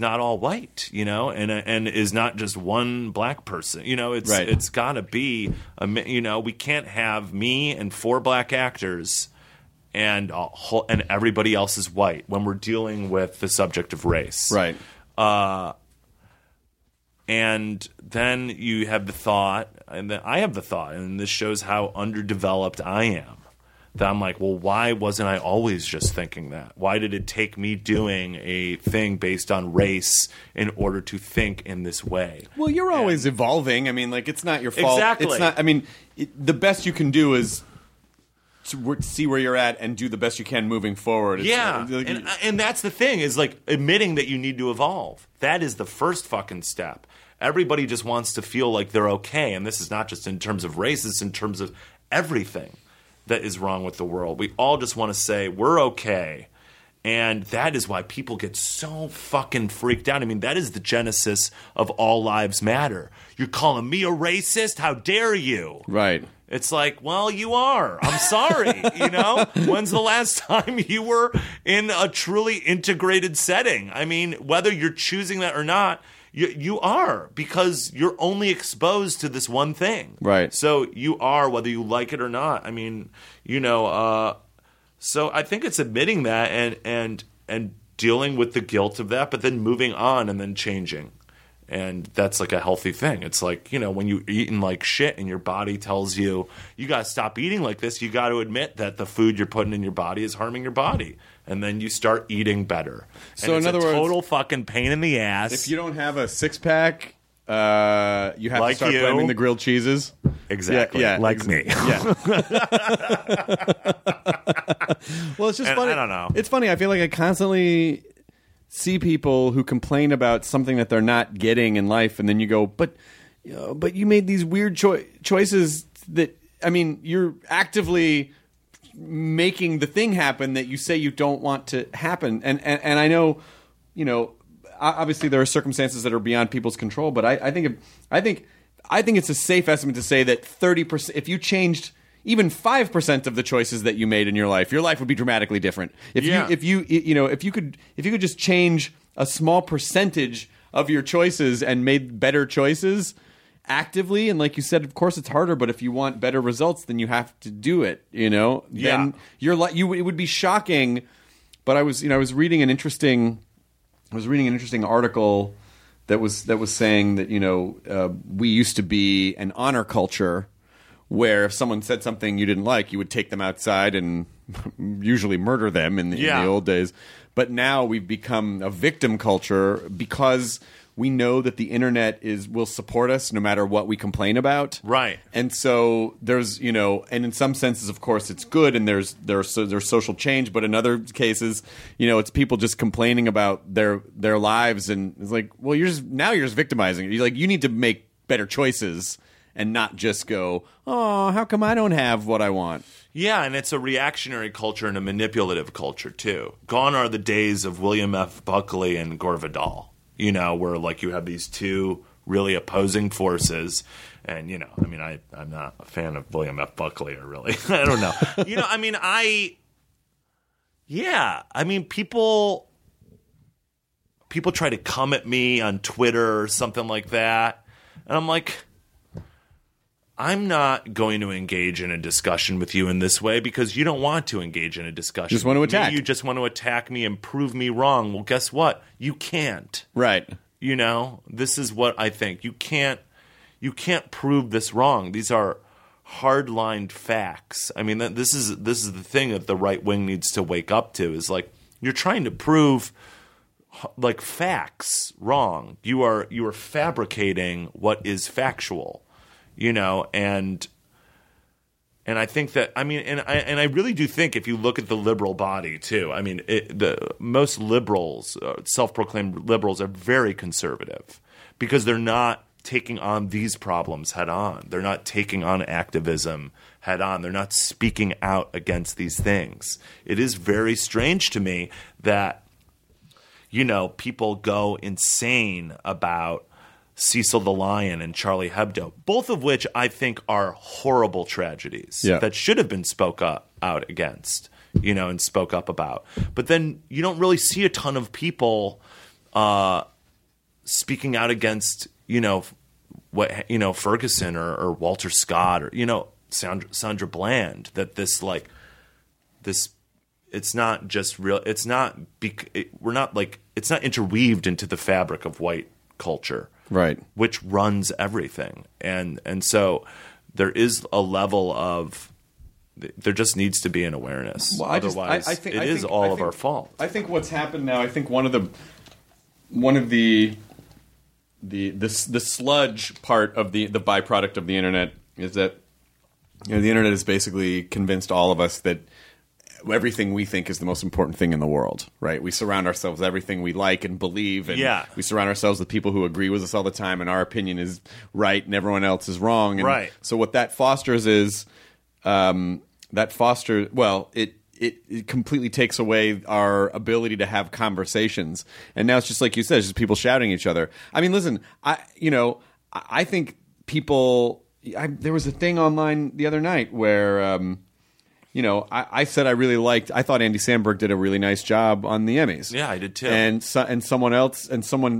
not all white, you know, and is not just one black person. You know, it's got to be, you know, we can't have me and four black actors and everybody else is white when we're dealing with the subject of race. Right. And then you have the thought, and then I have the thought, and this shows how underdeveloped I am. That I'm like, well, why wasn't I always just thinking that? Why did it take me doing a thing based on race in order to think in this way? Well, you're always evolving. I mean, like, it's not your fault. Exactly. It's not. I mean, the best you can do is to see where you're at and do the best you can moving forward. It's, and that's the thing is, like, admitting that you need to evolve. That is the first fucking step. Everybody just wants to feel like they're okay, and this is not just in terms of race. It's in terms of everything that is wrong with the world. We all just want to say we're okay And that is why people get so fucking freaked out. I mean, that is the genesis of All Lives Matter. You're calling me a racist? How dare you? Right. It's like, well, you are. I'm sorry. You know? When's the last time you were in a truly integrated setting? I mean, whether you're choosing that or not, you are, because you're only exposed to this one thing. Right. So you are, whether you like it or not. I mean, you know, so I think it's admitting that and dealing with the guilt of that, but then moving on and then changing. And that's like a healthy thing. It's like, you know, when you're eating like shit and your body tells you, you got to stop eating like this, you got to admit that the food you're putting in your body is harming your body. And then you start eating better. So in other words, it's a total fucking pain in the ass. If you don't have a six-pack, you have to start blaming the grilled cheeses. Exactly. Yeah, yeah, me. Yeah. Well, it's just funny. I don't know. It's funny. I feel like I constantly see people who complain about something that they're not getting in life, and then you go, but you made these weird choices that, I mean, you're actively making the thing happen that you say you don't want to happen. And I know, you know, obviously there are circumstances that are beyond people's control, but I think it's a safe estimate to say that 30%, if you changed even 5% of the choices that you made in your life would be dramatically different. If you could just change a small percentage of your choices and made better choices actively, and like you said, of course it's harder, but if you want better results, then you have to do it. You know, then it would be shocking. But I was reading an interesting article that was saying that, you know, we used to be an honor culture, where if someone said something you didn't like, you would take them outside and usually murder them in the old days. But now we've become a victim culture because we know that the internet will support us no matter what we complain about. Right. And so there's, you know, and in some senses, of course, it's good, and there's social change. But in other cases, you know, it's people just complaining about their lives, and it's like, well, you're just victimizing it. You're like, you need to make better choices. And not just go, oh, how come I don't have what I want? Yeah, and it's a reactionary culture and a manipulative culture, too. Gone are the days of William F. Buckley and Gore Vidal, you know, where, like, you have these two really opposing forces. And, you know, I mean, I'm not a fan of William F. Buckley, or really, I don't know. You know, I mean, people try to come at me on Twitter or something like that. And I'm like, I'm not going to engage in a discussion with you in this way because you don't want to engage in a discussion. Just want to attack. You just want to attack me and prove me wrong. Well, guess what? You can't. Right. You know, this is what I think. You can't prove this wrong. These are hard-lined facts. I mean, this is the thing that the right wing needs to wake up to, is like, you're trying to prove like facts wrong. You are fabricating what is factual. You know, and I think that, I mean, and I really do think, if you look at the liberal body too, I mean, most liberals, self-proclaimed liberals, are very conservative because they're not taking on these problems head on. They're not taking on activism head on. They're not speaking out against these things. It is very strange to me that, you know, people go insane about Cecil the Lion and Charlie Hebdo, both of which I think are horrible tragedies that should have been spoken out against, you know, and spoke up about. But then you don't really see a ton of people speaking out against, you know, what, you know, Ferguson or Walter Scott, or, you know, Sandra Bland. That this, like, this, it's not just real. It's not we're not like, it's not interweaved into the fabric of white culture. Right, which runs everything, and so there is a level of, there just needs to be an awareness. Well, otherwise, I think it is all our fault. I think what's happened now, I think one of the sludge part of the byproduct of the internet is that, you know, the internet has basically convinced all of us that everything we think is the most important thing in the world, right? We surround ourselves with everything we like and believe, and we surround ourselves with people who agree with us all the time, and our opinion is right and everyone else is wrong. And right. So what that fosters is – it completely takes away our ability to have conversations. And now it's just like you said, it's just people shouting at each other. I mean, listen, I think people there was a thing online the other night where I said I really liked – I thought Andy Samberg did a really nice job on the Emmys. Yeah, I did too. And someone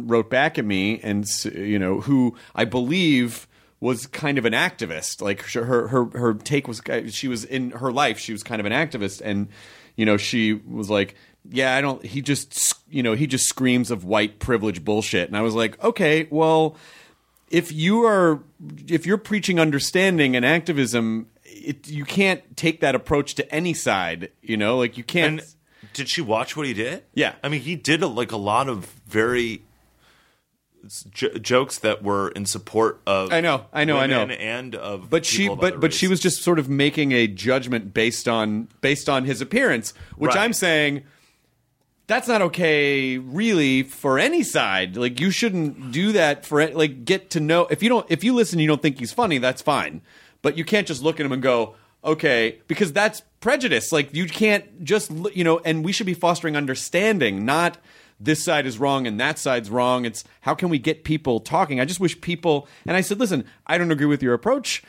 wrote back at me and who I believe was kind of an activist. Like her take was – she was in her life. She was kind of an activist and she was like – yeah, I don't – he just screams of white privilege bullshit. And I was like, okay, well, if you're preaching understanding and activism – you can't take that approach to any side, like you can't. And did she watch what he did? Yeah. I mean, he did a lot of very jokes that were in support of women and of but she was just sort of making a judgment based on his appearance, which right. I'm saying that's not okay really for any side. Like you shouldn't do that for get to know if you listen you don't think he's funny, that's fine. But you can't just look at him and go, okay, because that's prejudice. Like you can't just, and we should be fostering understanding, not this side is wrong and that side's wrong. It's how can we get people talking? I just wish people – and I said, listen, I don't agree with your approach.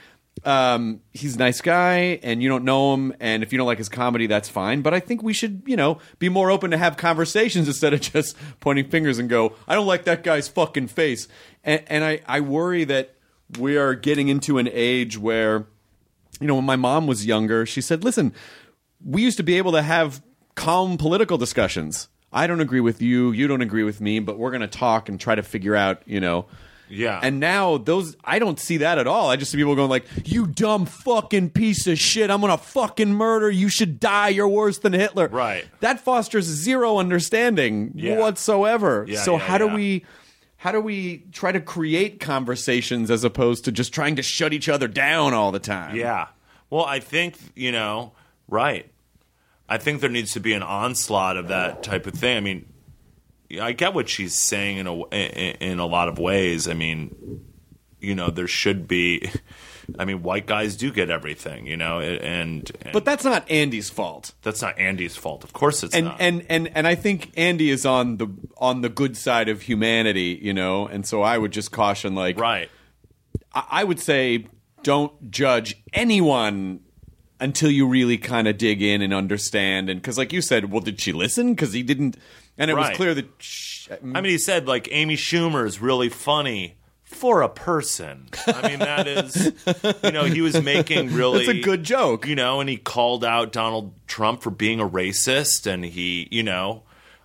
He's a nice guy and you don't know him, and if you don't like his comedy, that's fine. But I think we should, be more open to have conversations instead of just pointing fingers and go, I don't like that guy's fucking face. And I worry that we are getting into an age where, when my mom was younger, she said, listen, we used to be able to have calm political discussions. I don't agree with you. You don't agree with me, but we're going to talk and try to figure out, Yeah. And now I don't see that at all. I just see people going like, you dumb fucking piece of shit. I'm going to fucking murder. You should die. You're worse than Hitler. Right. That fosters zero understanding whatsoever. Yeah, How do we try to create conversations as opposed to just trying to shut each other down all the time? Yeah. Well, I think, right. I think there needs to be an onslaught of that type of thing. I mean, I get what she's saying in a lot of ways. I mean, there should be – I mean, white guys do get everything, and but that's not Andy's fault. That's not Andy's fault. Of course it's not. And I think Andy is on the good side of humanity, and so I would just caution, like – Right. I would say don't judge anyone until you really kind of dig in and understand. And because like you said, well, did she listen? Because he didn't – and it was clear that he said, like, Amy Schumer is really funny. For a person. I mean, that is, he was making really... That's a good joke. And he called out Donald Trump for being a racist, and he,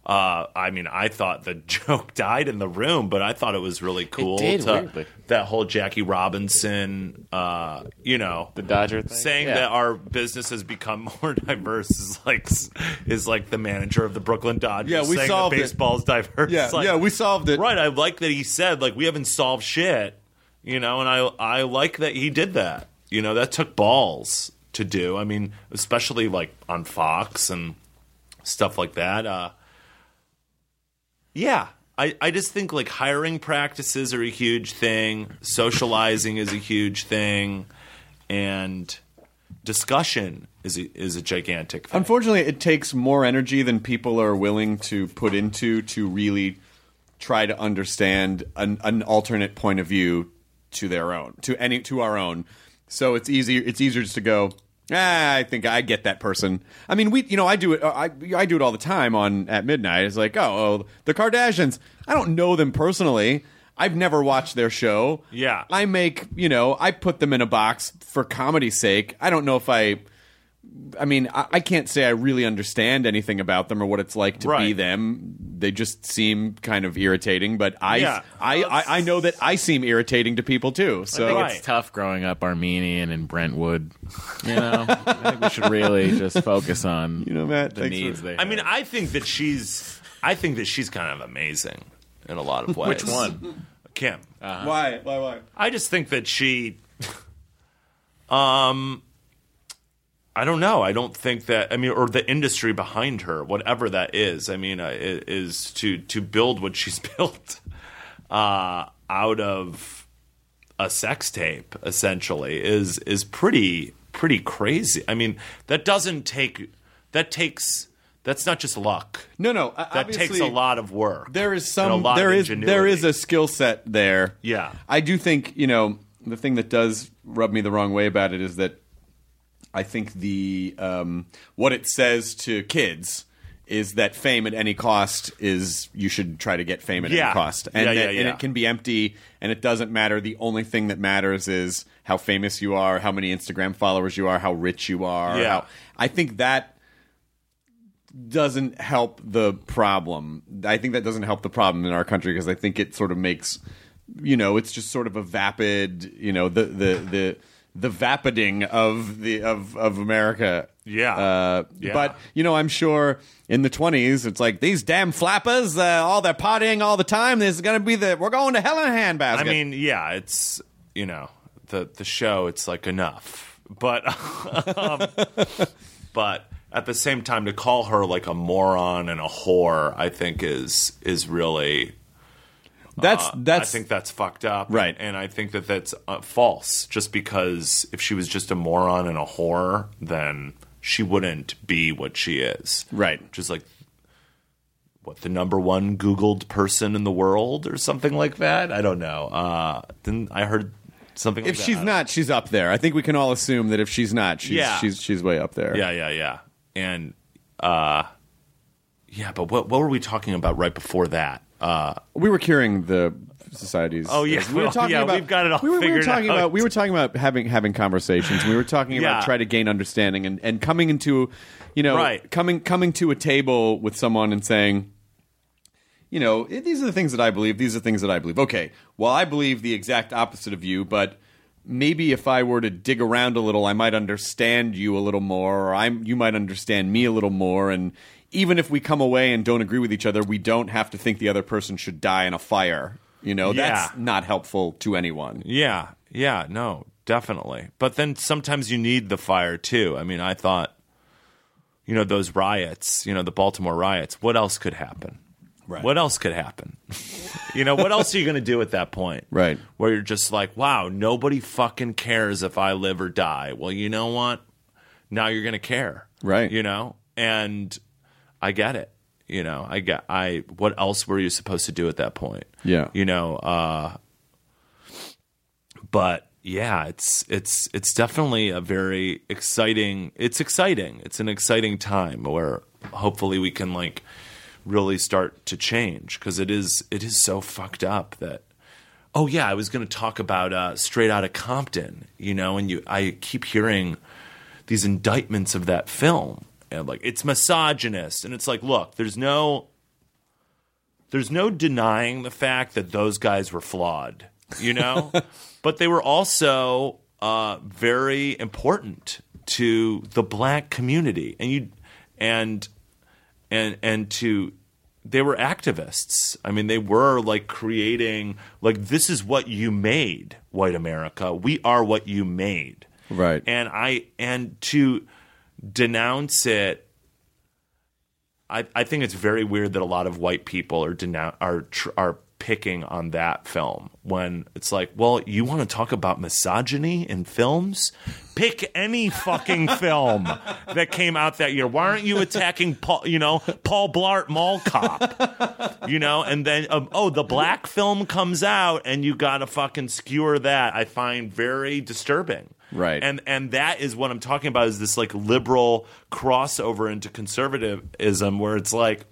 I thought the joke died in the room, but I thought it was really cool. It did, weirdly. That whole Jackie Robinson, the Dodger thing. Saying that our business has become more diverse is like the manager of the Brooklyn Dodgers. Yeah, we saying solved that baseball's it. Diverse. Yeah, we solved it. Right, I like that he said like we haven't solved shit, and I like that he did that. That took balls to do. I mean, especially like on Fox and stuff like that. Yeah, I just think like hiring practices are a huge thing, socializing is a huge thing, and discussion is a gigantic thing. Unfortunately, it takes more energy than people are willing to put into to really try to understand an alternate point of view to their own, to our own. So it's easier just to go, I think I get that person. I mean, I do it. I do it all the time on At Midnight. It's like, oh, the Kardashians. I don't know them personally. I've never watched their show. Yeah, I make I put them in a box for comedy's sake. I don't know if I can't say I really understand anything about them or what it's like to be them. They just seem kind of irritating, but I know that I seem irritating to people too. So I think it's tough growing up Armenian in Brentwood. I think we should really just focus on Matt, the needs there. I mean, I think that she's kind of amazing in a lot of ways. Which one? Kim. Uh-huh. Why? I just think that she I don't know. I don't think that – I mean, or the industry behind her, whatever that is, I mean, is to build what she's built out of a sex tape, essentially, is pretty crazy. I mean, that doesn't take That's not just luck. No. That takes a lot of work. There is a skill set there. Yeah. I do think, the thing that does rub me the wrong way about it is that I think the what it says to kids is that fame at any cost is you should try to get fame at any cost. And it can be empty and it doesn't matter. The only thing that matters is how famous you are, how many Instagram followers you are, how rich you are. Yeah. I think that doesn't help the problem. I think that doesn't help the problem in our country because I think it sort of makes, it's just sort of a vapid, the vapiding of America. Yeah. But, I'm sure in the 20s, it's like these damn flappers, all their partying all the time. This is going to be we're going to hell in a handbasket. I mean, yeah, it's, the show, it's like enough. But, but at the same time, to call her like a moron and a whore, I think is really... I think that's fucked up. Right. And I think that's false just because if she was just a moron and a whore, then she wouldn't be what she is. Right. Just like the number one Googled person in the world or something like that. I don't know. Then I heard something like that. If she's not, she's up there. I think we can all assume that if she's not, she's way up there. Yeah. And but what were we talking about right before that? We were curing the societies. Oh yeah, we were talking about. We've got it all figured out. We were talking about having conversations. We were talking about try to gain understanding and coming into, coming to a table with someone and saying, these are the things that I believe. These are the things that I believe. Okay, well, I believe the exact opposite of you, but maybe if I were to dig around a little, I might understand you a little more, or you might understand me a little more, and. Even if we come away and don't agree with each other, we don't have to think the other person should die in a fire. That's not helpful to anyone. Yeah, no, definitely. But then sometimes you need the fire too. I mean, I thought, those riots, the Baltimore riots, what else could happen? Right. What else could happen? What else are you going to do at that point? Right. Where you're just like, wow, nobody fucking cares if I live or die. Well, you know what? Now you're going to care. Right. And... I get it. What else were you supposed to do at that point? Yeah. But yeah, it's definitely a very exciting. It's exciting. It's an exciting time where hopefully we can like really start to change because it is so fucked up that. Oh yeah, I was going to talk about Straight Outta Compton. I keep hearing these indictments of that film. And like it's misogynist, and it's like, look, there's no denying the fact that those guys were flawed, but they were also very important to the black community, and they were activists. I mean, they were like creating like this is what you made, white America. We are what you made, right? And to denounce it. I think it's very weird that a lot of white people are picking on that film when it's like, well, you want to talk about misogyny in films? Pick any fucking film that came out that year. Why aren't you attacking Paul Blart Mall Cop? And then the black film comes out and you got to fucking skewer that. I find very disturbing. Right. And that is what I'm talking about is this like liberal crossover into conservatism where it's like,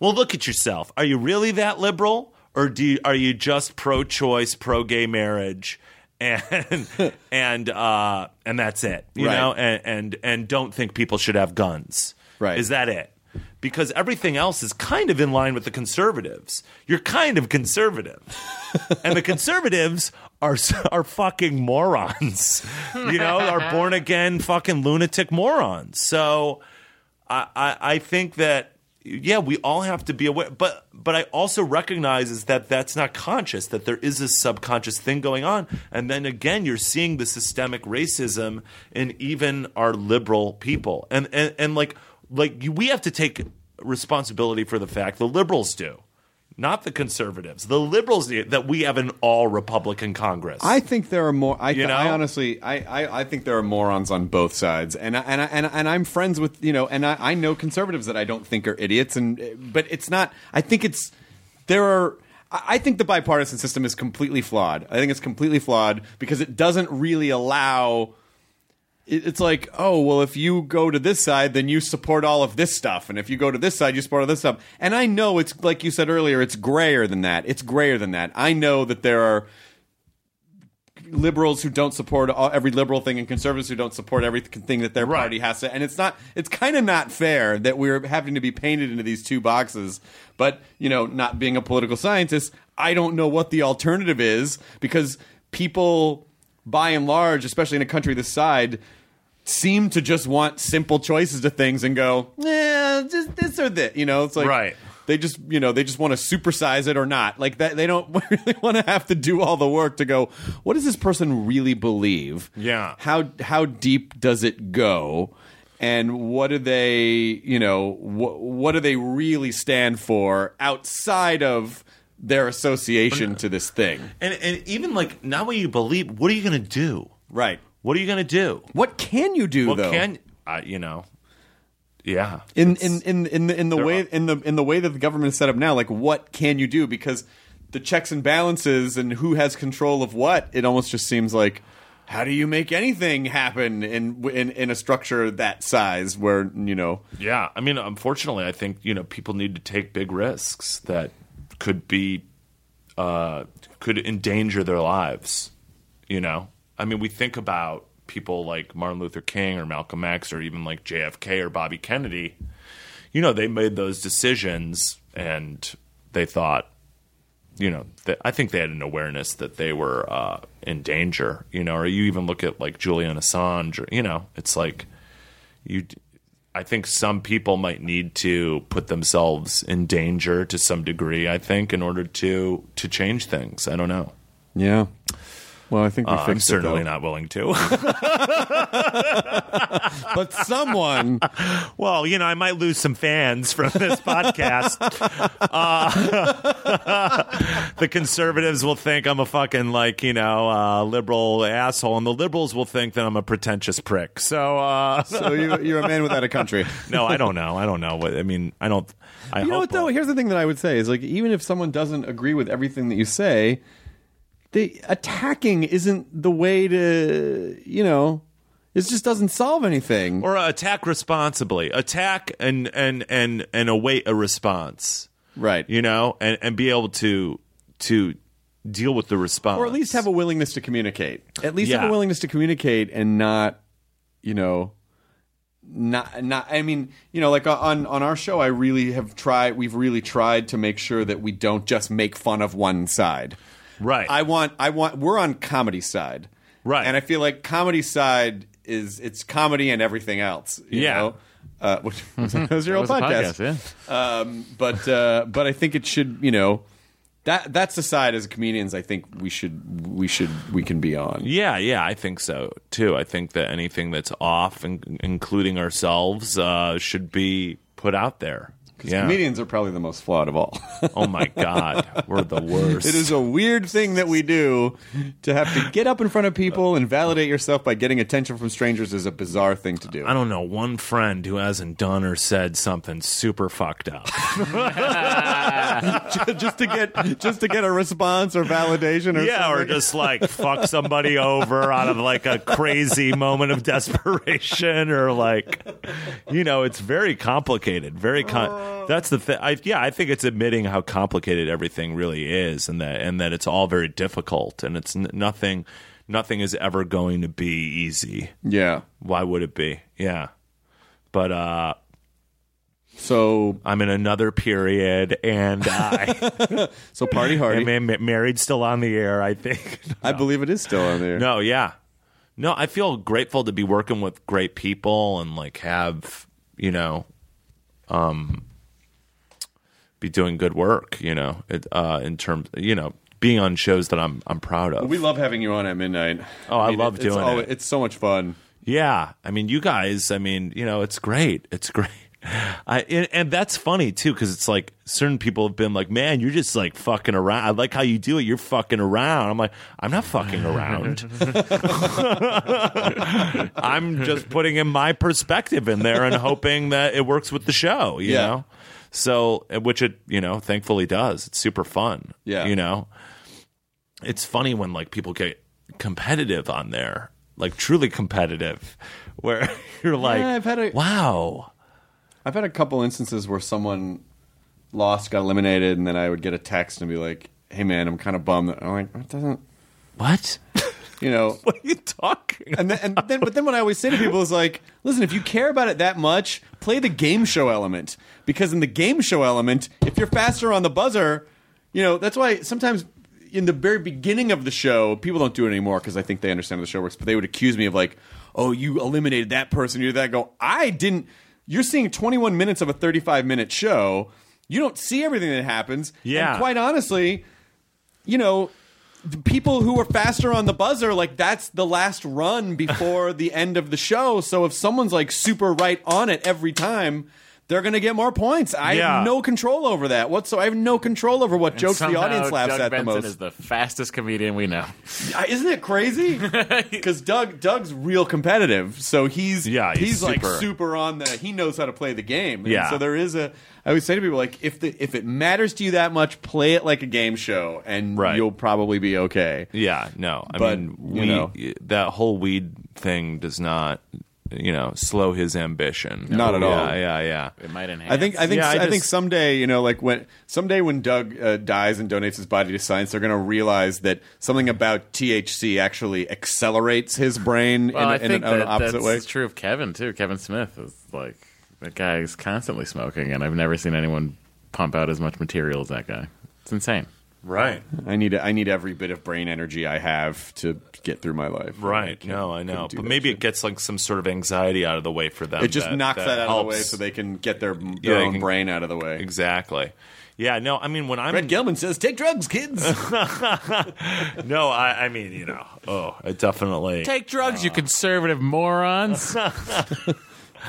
well, look at yourself. Are you really that liberal or are you just pro-choice, pro-gay marriage and that's it, you know? And don't think people should have guns. Right. Is that it? Because everything else is kind of in line with the conservatives. You're kind of conservative. And the conservatives are fucking morons. Are born-again fucking lunatic morons. So I think that, yeah, we all have to be aware. But I also recognize is that that's not conscious, that there is a subconscious thing going on. And then, again, you're seeing the systemic racism in even our liberal people. And like we have to take responsibility for the fact the liberals do. Not the conservatives, the liberals, that we have an all-Republican Congress. I think there are more. I honestly think there are morons on both sides, and I'm friends with, you know, and I know conservatives that I don't think are idiots, and but it's not. I think it's there are. I think the bipartisan system is completely flawed. I think it's completely flawed because it doesn't really allow. It's like, oh, well, if you go to this side, then you support all of this stuff. And if you go to this side, you support all this stuff. And I know it's, like you said earlier, it's grayer than that. It's grayer than that. I know that there are liberals who don't support every liberal thing and conservatives who don't support everything that their party has to. And it's not. It's kind of not fair that we're having to be painted into these two boxes. But, you know, not being a political scientist, I don't know what the alternative is because people, by and large, especially in a country this side, seem to just want simple choices to things and go, yeah, just this or that. You know, it's like they just, you know, they just want to supersize it or not. Like that, they don't really want to have to do all the work to go, what does this person really believe? Yeah, how deep does it go, and what do they, you know, what do they really stand for outside of their association to this thing? And even like, not what you believe, what are you going to do? Right. What are you going to do? What can you do, though? You know. Yeah. In the way that the government is set up now, like, what can you do? Because the checks and balances and who has control of what, it almost just seems like, how do you make anything happen in a structure that size where, you know. Yeah. I mean, unfortunately, I think, you know, people need to take big risks that could be could endanger their lives, you know? I mean, we think about people like Martin Luther King or Malcolm X or even like JFK or Bobby Kennedy. You know, they made those decisions and they thought, you know, I think they had an awareness that they were in danger, you know? Or you even look at like Julian Assange, or, you know, it's like I think some people might need to put themselves in danger to some degree, I think, in order to change things. I don't know. Yeah. Well, I think we fixed it. I'm certainly not willing to. But someone. Well, you know, I might lose some fans from this podcast. The conservatives will think I'm a fucking, like, you know, liberal asshole. And the liberals will think that I'm a pretentious prick. So so you're a man without a country. No, I don't know. I don't know. I mean, I don't. You know what, though? Here's the thing that I would say is, like, even if someone doesn't agree with everything that you say, attacking isn't the way to, you know, it just doesn't solve anything. Or attack responsibly. Attack and await a response. Right. You know, and be able to deal with the response. Or at least have a willingness to communicate. At least have a willingness to communicate and not, you know, not I mean, you know, like on our show, we've really tried to make sure that we don't just make fun of one side. Right. I want we're on comedy side. Right. And I feel like comedy side it's comedy and everything else. You know? Which was your old podcast. Yeah. But I think it should, you know, that's the side as comedians I think we can be on. Yeah, I think so too. I think that anything that's off, including ourselves, should be put out there. Yeah. Comedians are probably the most flawed of all. Oh my God, we're the worst. It is a weird thing that we do to have to get up in front of people and validate yourself by getting attention from strangers is a bizarre thing to do. I don't know one friend who hasn't done or said something super fucked up just to get a response or validation or something. Or just like fuck somebody over out of like a crazy moment of desperation or like, you know, it's very complicated, That's the thing. I think it's admitting how complicated everything really is, and that it's all very difficult, and it's nothing is ever going to be easy. Yeah. Why would it be? Yeah. But so I'm in another period, and I so party hardy. Married still on the air, I think. No. I believe it is still on the air. No, yeah, no. I feel grateful to be working with great people and like have, you know, be doing good work, you know, in terms, you know, being on shows that I'm proud of. We love having you on at midnight. Oh, I mean, love doing it. It's so much fun. Yeah. I mean, you guys, you know, it's great. It's great. And that's funny too, because it's like certain people have been like, "Man, you're just like fucking around. I like how you do it. You're fucking around." I'm like, "I'm not fucking around. I'm just putting in my perspective in there and hoping that it works with the show." You know, so which it thankfully does. It's super fun. Yeah, it's funny when like people get competitive on there, like truly competitive, where you're like, I've had a couple instances where someone lost, got eliminated, and then I would get a text and be like, "Hey, man, I'm kind of bummed." And I'm like, "That doesn't what? What are you talking?" But then what I always say to people is like, "Listen, if you care about it that much, play the game show element, because in the game show element, if you're faster on the buzzer, that's why sometimes." In the very beginning of the show, people don't do it anymore because I think they understand how the show works, but they would accuse me of like, "Oh, you eliminated that person, you did that." I go, I didn't. You're seeing 21 minutes of a 35-minute show. You don't see everything that happens. Yeah. And quite honestly, the people who are faster on the buzzer, like that's the last run before the end of the show. So if someone's like super right on it every time, they're going to get more points. I have no control over that whatsoever. I have no control over what jokes the audience laughs at the most. Doug Benson is the fastest comedian we know. Isn't it crazy? Because Doug's real competitive, so he's super. Like super on that. He knows how to play the game. Yeah. And so there is a. I always say to people like, if it matters to you that much, play it like a game show, and you'll probably be okay. Yeah. No. That whole weed thing does not. Slow his ambition. Not at all. Yeah. It might enhance. I think someday, when Doug dies and donates his body to science, they're going to realize that something about THC actually accelerates his brain in an opposite way. That's true of Kevin too. Kevin Smith is like that guy is constantly smoking, and I've never seen anyone pump out as much material as that guy. It's insane. Right. I need every bit of brain energy I have to get through my life. Right. No, I know. But maybe it gets like some sort of anxiety out of the way for them. It just knocks that out of the way so they can get their own brain out of the way. Exactly. Yeah, no, I mean, when I'm... Brett Gelman says, "Take drugs, kids." No, I mean, I definitely... Take drugs, you conservative morons.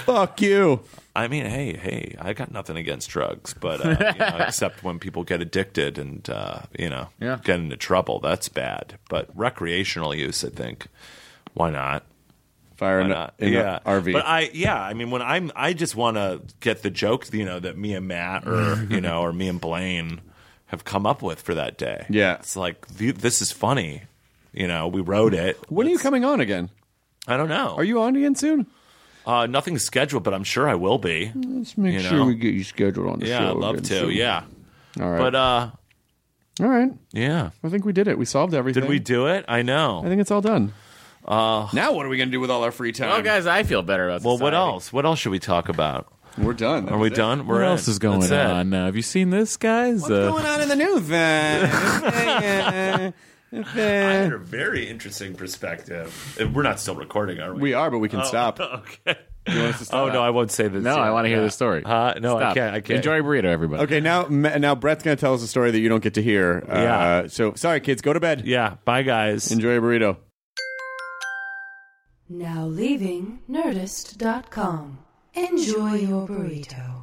Fuck you. I mean, hey, I got nothing against drugs, but except when people get addicted and get into trouble, that's bad. But recreational use, I think, why not? Fire in the RV. But I just want to get the joke, that me and Matt or or me and Blaine have come up with for that day. Yeah, it's like this is funny. We wrote it. When are you coming on again? I don't know. Are you on again soon? Nothing's scheduled, but I'm sure I will be. Let's make sure we get you scheduled on the show. Yeah, I'd love to. Soon. Yeah. All right. But all right. Yeah. I think we did it. We solved everything. Did we do it? I know. I think it's all done. Now what are we going to do with all our free time? Well, guys, I feel better about society. Well, what else? What else should we talk about? We're done. Are we done? What else is going on now? Have you seen this, guys? What's going on in the news? I had a very interesting perspective. We're not still recording, are we? We are, but we can stop. Okay. You want us to stop? No, I won't say this. No, I want to hear the story. No, stop. I can't. Enjoy your burrito, everybody. Okay, now Brett's going to tell us a story that you don't get to hear. So, sorry, kids. Go to bed. Yeah. Bye, guys. Enjoy your burrito. Now leaving Nerdist.com. Enjoy your burrito.